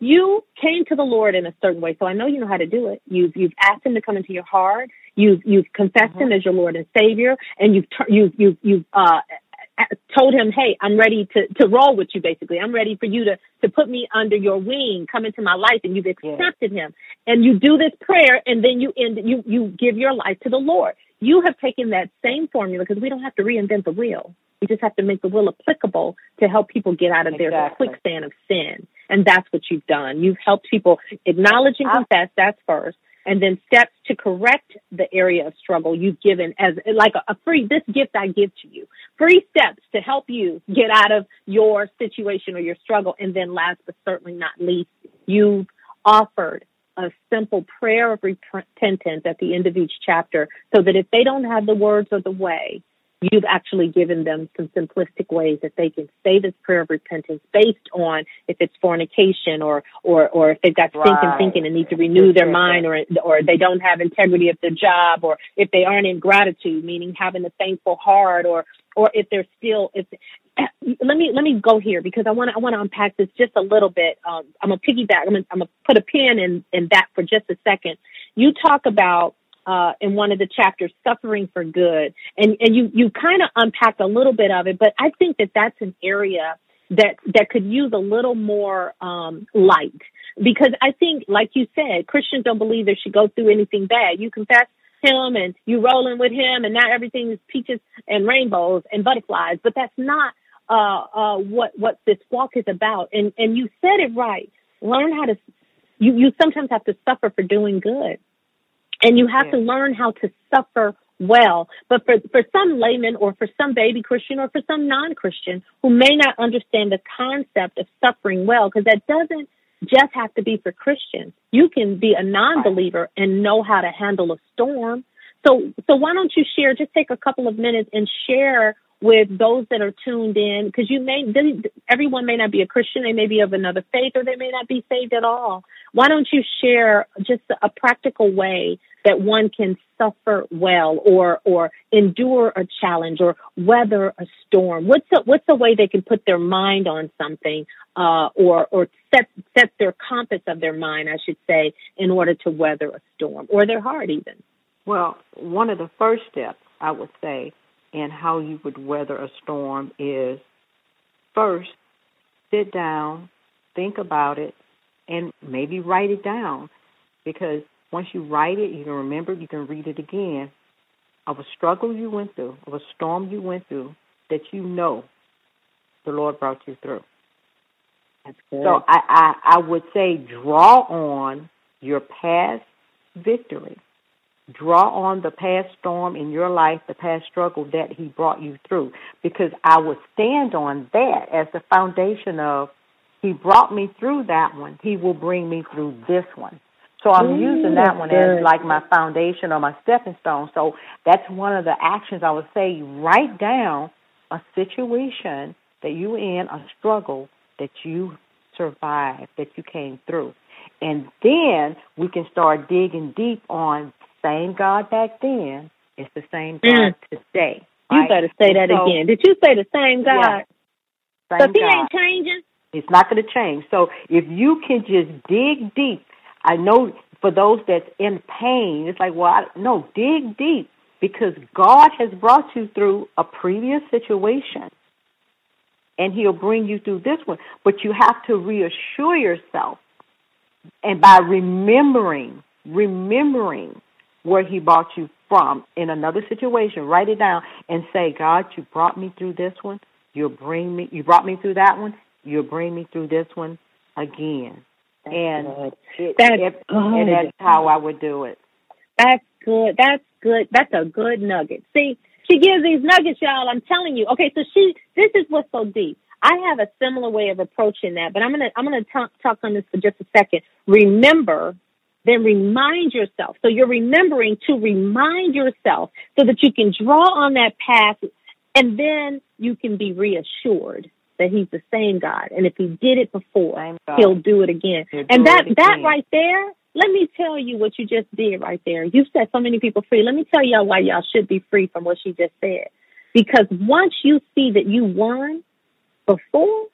you came to the Lord in a certain way, so I know you know how to do it. You've asked Him to come into your heart. You've confessed Him as your Lord and Savior, and you've told Him, hey, I'm ready to roll with you, basically. I'm ready for you to put me under your wing, come into my life, and you've accepted Him. And you do this prayer, and then you give your life to the Lord. You have taken that same formula, because we don't have to reinvent the wheel. We just have to make the will applicable to help people get out of their quicksand of sin. And that's what you've done. You've helped people acknowledge and confess, that's first. And then steps to correct the area of struggle you've given as like a free, this gift I give to you. Free steps to help you get out of your situation or your struggle. And then last but certainly not least, you've offered a simple prayer of repentance at the end of each chapter, so that if they don't have the words or the way, you've actually given them some simplistic ways that they can say this prayer of repentance based on if it's fornication or if they've got thinking and need to renew their mind, or they don't have integrity at their job, or if they aren't in gratitude, meaning having a thankful heart, or if they're still. Let me go here, because I want to unpack this just a little bit. I'm gonna piggyback. I'm gonna put a pin in that for just a second. You talk about, in one of the chapters, suffering for good. And you kind of unpacked a little bit of it, but I think that that's an area that could use a little more light. Because I think, like you said, Christians don't believe they should go through anything bad. You confess Him and you rolling with Him, and now everything is peaches and rainbows and butterflies. But that's not what this walk is about. And you said it right. Learn how to, you sometimes have to suffer for doing good. and you have to learn how to suffer well. But for some layman or for some baby Christian or for some non-Christian who may not understand the concept of suffering well, because that doesn't just have to be for Christians. You can be a non-believer and know how to handle a storm. So why don't you share, just take a couple of minutes and share with those that are tuned in, because everyone may not be a Christian, they may be of another faith, or they may not be saved at all. Why don't you share just a practical way that one can suffer well, or endure a challenge, or weather a storm? What's a way they can put their mind on something, or set their compass of their mind, I should say, in order to weather a storm, or their heart even? Well, one of the first steps, I would say, and how you would weather a storm is, first, sit down, think about it, and maybe write it down. Because once you write it, you can remember it, you can read it again, of a struggle you went through, of a storm you went through, that you know the Lord brought you through. That's good. So I would say draw on your past victory. Draw on the past storm in your life, the past struggle that he brought you through, because I would stand on that as the foundation of, he brought me through that one, he will bring me through this one. So I'm using that one as like my foundation or my stepping stone. So that's one of the actions I would say. Write down a situation that you in, a struggle that you survived, that you came through. And then we can start digging deep on same God back then, it's the same God today. Right? You better say that again. Did you say the same God? Yeah, same God. He ain't changing. It's not going to change. So if you can just dig deep, I know for those that's in pain, it's like, well, no, dig deep, because God has brought you through a previous situation, and he'll bring you through this one. But you have to reassure yourself, and by remembering where he brought you from in another situation, write it down and say, God, you brought me through this one. You brought me through that one. You'll bring me through this one again. And that's how I would do it. That's good. That's a good nugget. See, she gives these nuggets, y'all. I'm telling you. Okay, so this is what's so deep. I have a similar way of approaching that, but I'm gonna talk on this for just a second. Remember. Then remind yourself. So you're remembering to remind yourself so that you can draw on that path, and then you can be reassured that he's the same God. And if he did it before, he'll do it again. And that right there, let me tell you what you just did right there. You've set so many people free. Let me tell y'all why y'all should be free from what she just said. Because once you see that you won before,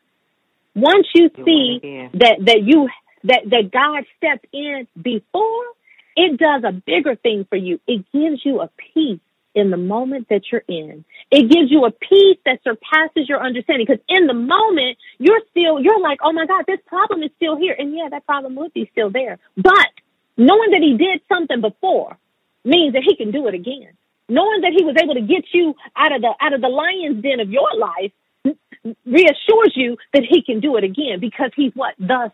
once you see that you that God stepped in before, it does a bigger thing for you. It gives you a peace in the moment that you're in. It gives you a peace that surpasses your understanding, because in the moment, you're like, oh my God, this problem is still here. And yeah, that problem would be still there. But knowing that he did something before means that he can do it again. Knowing that he was able to get you out of the lion's den of your life reassures you that he can do it again, because he's what? The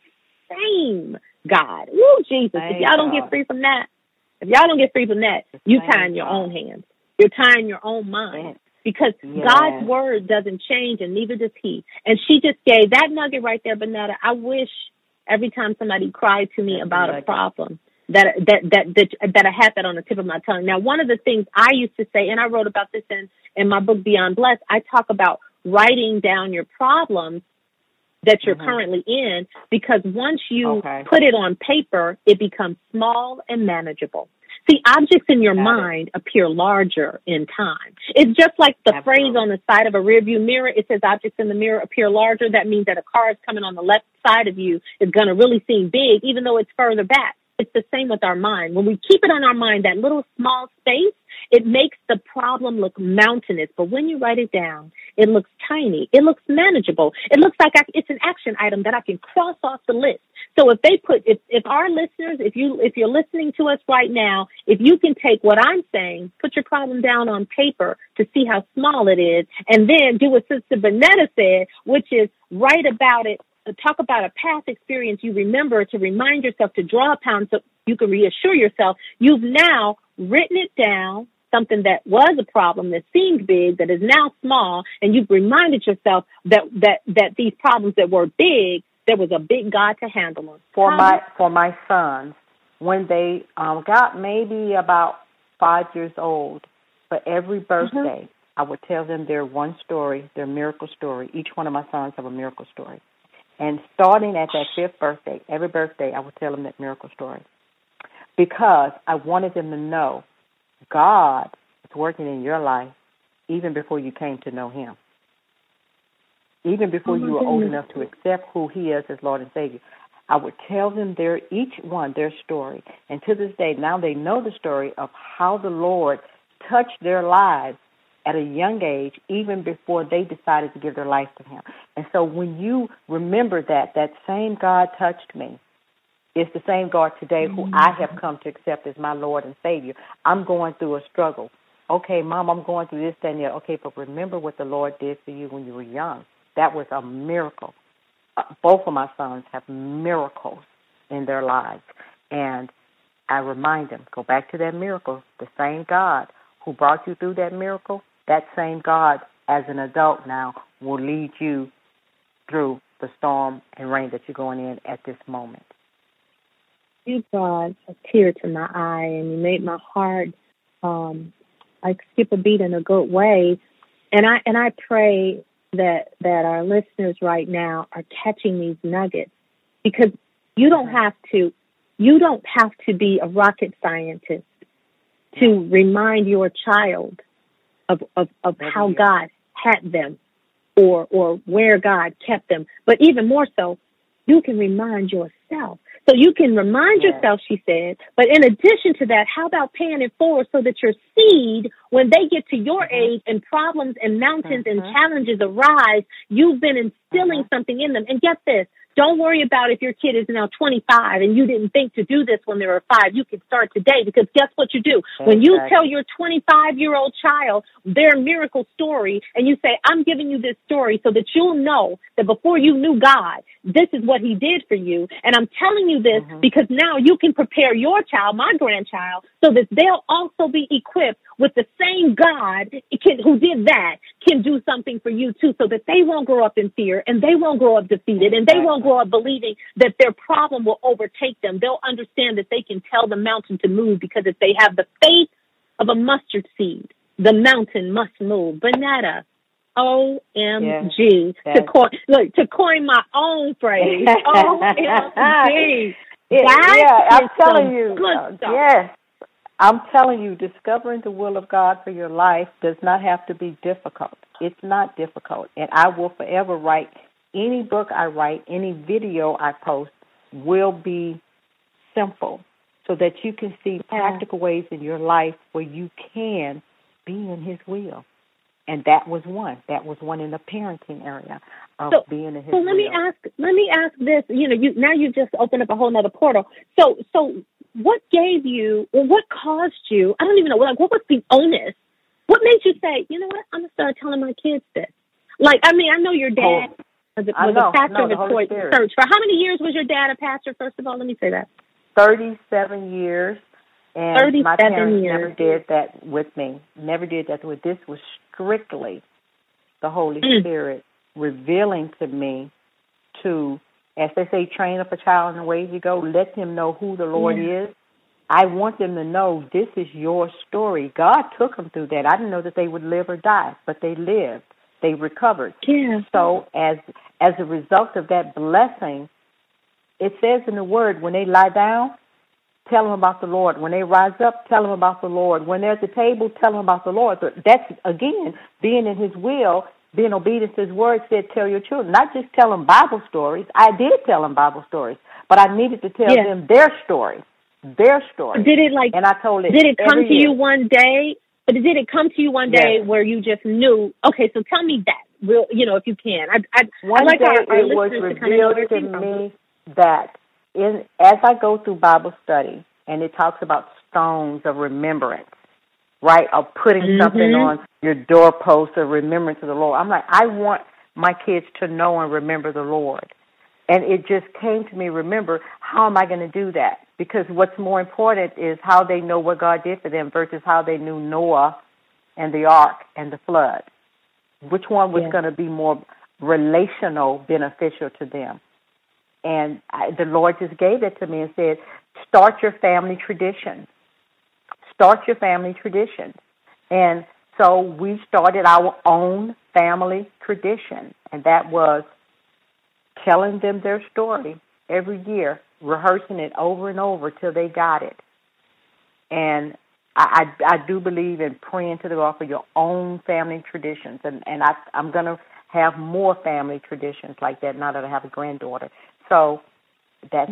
same God. Woo, Jesus. If y'all don't get free from that, you tie in your own hands. You're tying your own mind. Because God's word doesn't change, and neither does he. And she just gave that nugget right there, Benetta. I wish every time somebody cried to me about a problem that I had that on the tip of my tongue. Now, one of the things I used to say, and I wrote about this in my book, Beyond Blessed, I talk about writing down your problems that you're currently in, because once you put it on paper, it becomes small and manageable. See, objects in your mind appear larger in time. It's just like the phrase on the side of a rearview mirror. It says objects in the mirror appear larger. That means that a car is coming on the left side of you is going to really seem big, even though it's further back. It's the same with our mind. When we keep it on our mind, that little small space, it makes the problem look mountainous. But when you write it down, it looks tiny. It looks manageable. It looks like it's an action item that I can cross off the list. So if our listeners, if you're listening to us right now, if you can take what I'm saying, put your problem down on paper to see how small it is, and then do what Sister Benetta said, which is write about it talk about a past experience you remember to remind yourself to draw upon so you can reassure yourself. You've now written it down, something that was a problem that seemed big that is now small, and you've reminded yourself that these problems that were big, there was a big God to handle them. For my sons, when they got maybe about 5 years old, for every birthday, mm-hmm. I would tell them their one story, their miracle story. Each one of my sons have a miracle story. And starting at that fifth birthday, every birthday, I would tell them that miracle story, because I wanted them to know God is working in your life even before you came to know him, even before you were old enough to accept who he is as Lord and Savior. I would tell them each one their story. And to this day, now they know the story of how the Lord touched their lives at a young age, even before they decided to give their life to him. And so when you remember that same God touched me, it's the same God today who I have come to accept as my Lord and Savior. I'm going through a struggle. Okay, Mom, I'm going through this, that, and that. Okay, but remember what the Lord did for you when you were young. That was a miracle. Both of my sons have miracles in their lives. And I remind them, go back to that miracle. The same God who brought you through that miracle, that same God as an adult now will lead you through the storm and rain that you're going in at this moment. You brought a tear to my eye, and you made my heart like skip a beat in a good way. And I pray that our listeners right now are catching these nuggets, because you don't have to be a rocket scientist to remind your child of how God had them or where God kept them. But even more so, you can remind yourself. So you can remind yourself, she said, but in addition to that, how about paying it forward so that your seed, when they get to your age and problems and mountains and challenges arise, you've been instilling something in them. And get this, don't worry about if your kid is now 25 and you didn't think to do this when they were 5. You can start today, because guess what you do? When you tell your 25-year-old child their miracle story and you say, I'm giving you this story so that you'll know that before you knew God, this is what he did for you. And I'm telling you this because now you can prepare your child, my grandchild, so that they'll also be equipped with the same God who did that can do something for you too, so that they won't grow up in fear and they won't grow up defeated and they won't grow up believing that their problem will overtake them. They'll understand that they can tell the mountain to move, because if they have the faith of a mustard seed, the mountain must move. Benetta, OMG. Yeah, to coin my own phrase, OMG. I'm telling you. Good stuff. Yes. I'm telling you, discovering the will of God for your life does not have to be difficult. It's not difficult. And I will forever write, any book I write, any video I post will be simple, so that you can see practical ways in your life where you can be in his will. And that was one. That was one in the parenting area of being in his will. So let me ask this. You know, now you just opened up a whole nother portal. So what gave you, or what caused you? I don't even know. Like, what was the onus? What made you say, you know what? I'm gonna start telling my kids this. Like, I mean, I know your dad was a pastor of the church. For how many years was your dad a pastor? First of all, let me say that. 37 years. And my parents never did that with me. Never did that with. This was strictly the Holy Spirit revealing to me to, as they say, train up a child in the way you go. Let them know who the Lord is. I want them to know this is your story. God took them through that. I didn't know that they would live or die, but they lived. They recovered. Yeah. So as a result of that blessing, it says in the Word, when they lie down, tell them about the Lord. When they rise up, tell them about the Lord. When they're at the table, tell them about the Lord. But that's, again, being in his will, being obedient to his word. Said, tell your children. Not just tell them Bible stories. I did tell them Bible stories, but I needed to tell them their story. Their story. Did it like? And I told it. Did it come to you one day? But did it come to you one day where you just knew? Okay, so tell me that. Real, you know, if you can. I like day our it was revealed to me that. As I go through Bible study, and it talks about stones of remembrance, right, of putting something on your doorpost of remembrance of the Lord. I'm like, I want my kids to know and remember the Lord. And it just came to me, remember, how am I going to do that? Because what's more important is how they know what God did for them versus how they knew Noah and the ark and the flood. Which one was going to be more relational, beneficial to them? And the Lord just gave it to me and said, start your family tradition. Start your family tradition. And so we started our own family tradition, and that was telling them their story every year, rehearsing it over and over till they got it. And I do believe in praying to the Lord for your own family traditions, and I'm going to have more family traditions like that now that I have a granddaughter. So that's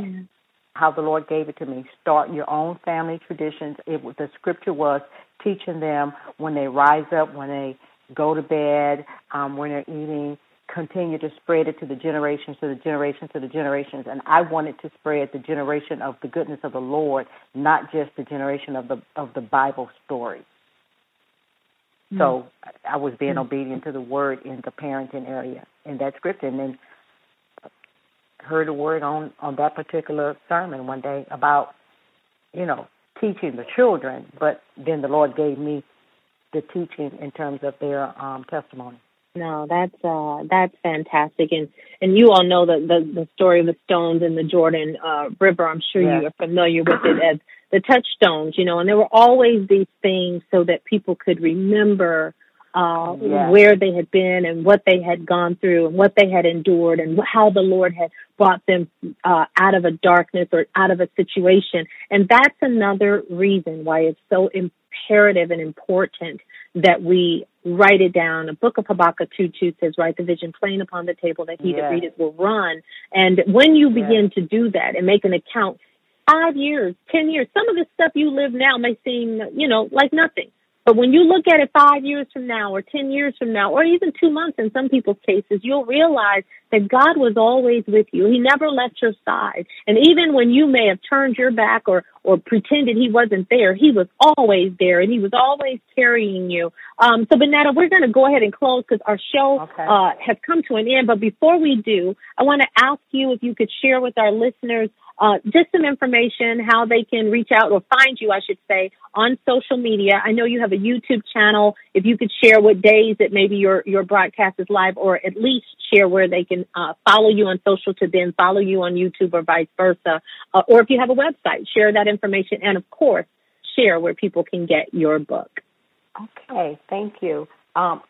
how the Lord gave it to me. Start your own family traditions. The scripture was teaching them when they rise up, when they go to bed, when they're eating, continue to spread it to the generations, to the generations, to the generations. And I wanted to spread the generation of the goodness of the Lord, not just the generation of the Bible story. So I was being obedient to the word in the parenting area in that scripture, and then heard a word on that particular sermon one day about, teaching the children, but then the Lord gave me the teaching in terms of their testimony. No, that's fantastic, and you all know the story of the stones in the Jordan River. I'm sure you are familiar with it as the touchstones, and there were always these things so that people could remember where they had been and what they had gone through and what they had endured and how the Lord had brought them out of a darkness or out of a situation. And that's another reason why it's so imperative and important that we write it down. The book of Habakkuk 2:2 says, write the vision plain upon the table that he that read it will run. And when you begin to do that and make an account, 5 years, 10 years, some of the stuff you live now may seem, like nothing. But when you look at it 5 years from now or 10 years from now or even 2 months in some people's cases, you'll realize that God was always with you. He never left your side. And even when you may have turned your back or pretended he wasn't there, he was always there and he was always carrying you. So, Benetta, we're going to go ahead and close because our show has come to an end. But before we do, I want to ask you if you could share with our listeners just some information, how they can reach out or find you, I should say, on social media. I know you have a YouTube channel. If you could share what days that maybe your broadcast is live, or at least share where they can follow you on social to then follow you on YouTube or vice versa. Or if you have a website, share that information. And, of course, share where people can get your book. Okay, thank you.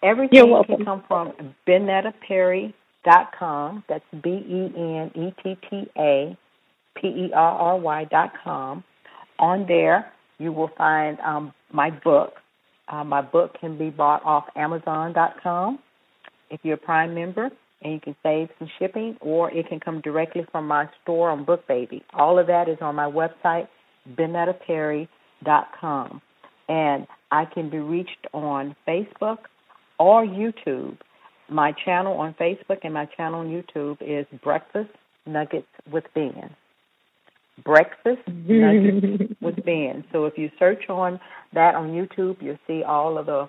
Everything can come from BenettaPerry.com. That's BenettaPerry.com. On there, you will find my book. My book can be bought off Amazon.com if you're a Prime member, and you can save some shipping, or it can come directly from my store on Book Baby. All of that is on my website, BenettaPerry.com. And I can be reached on Facebook or YouTube. My channel on Facebook and my channel on YouTube is Breakfast Nuggets with Ben. Breakfast Nuggets with Ben. So if you search on that on YouTube, you'll see all of the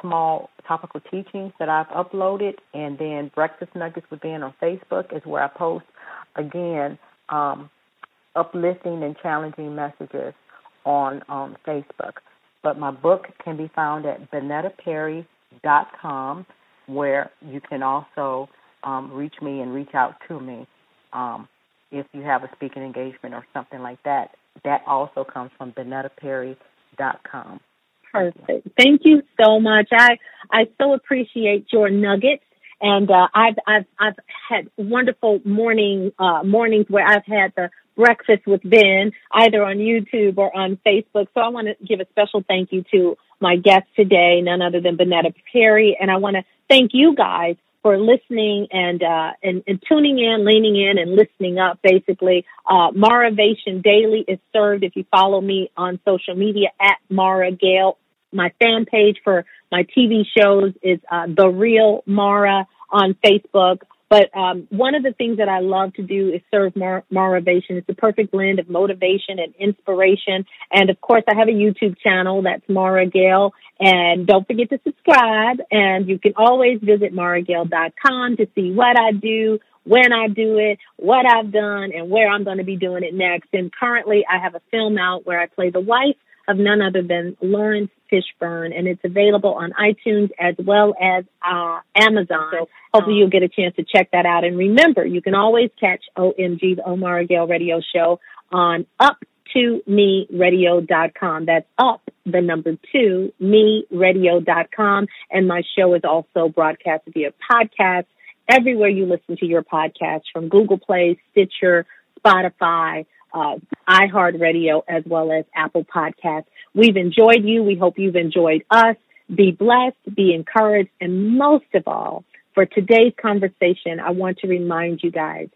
small topical teachings that I've uploaded. And then Breakfast Nuggets with Ben on Facebook is where I post, again, uplifting and challenging messages on Facebook. But my book can be found at BenettaPerry.com, where you can also reach me and reach out to me if you have a speaking engagement or something like that. That also comes from BenettaPerry.com. Perfect. Thank you so much. I so appreciate your nuggets, and I've had wonderful mornings where I've had the Breakfast with Ben, either on YouTube or on Facebook. So I want to give a special thank you to my guest today, none other than Benetta Perry. And I want to thank you guys for listening and tuning in, leaning in, and listening up, basically. Maravation Daily is served if you follow me on social media at Maura Gale. My fan page for my TV shows is The Real Mara on Facebook. But one of the things that I love to do is serve Maravation. It's the perfect blend of motivation and inspiration. And, of course, I have a YouTube channel. That's Maura Gale. And don't forget to subscribe. And you can always visit maragale.com to see what I do, when I do it, what I've done, and where I'm going to be doing it next. And currently I have a film out where I play the wife of none other than Lawrence Fishburne, and it's available on iTunes as well as Amazon. So hopefully you'll get a chance to check that out. And remember, you can always catch OMG, the Maura Gale Radio Show, on uptomeradio.com. That's up, the number 2, meradio.com. And my show is also broadcast via podcast everywhere you listen to your podcasts, from Google Play, Stitcher, Spotify, iHeartRadio, as well as Apple Podcasts. We've enjoyed you. We hope you've enjoyed us. Be blessed, be encouraged, and most of all, for today's conversation, I want to remind you guys,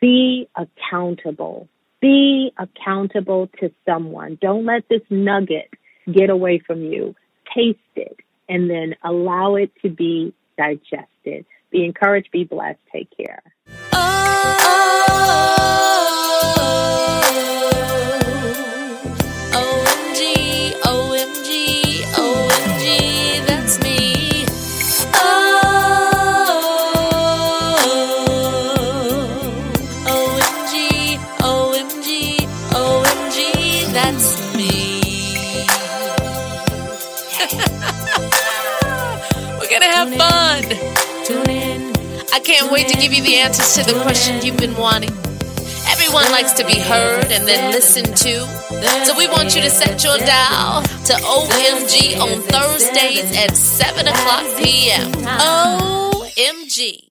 be accountable. Be accountable to someone. Don't let this nugget get away from you. Taste it, and then allow it to be digested. Be encouraged, be blessed. Take care. I can't wait to give you the answers to the questions you've been wanting. Everyone likes to be heard and then listened to. So we want you to set your dial to OMG on Thursdays at 7:00 p.m. OMG.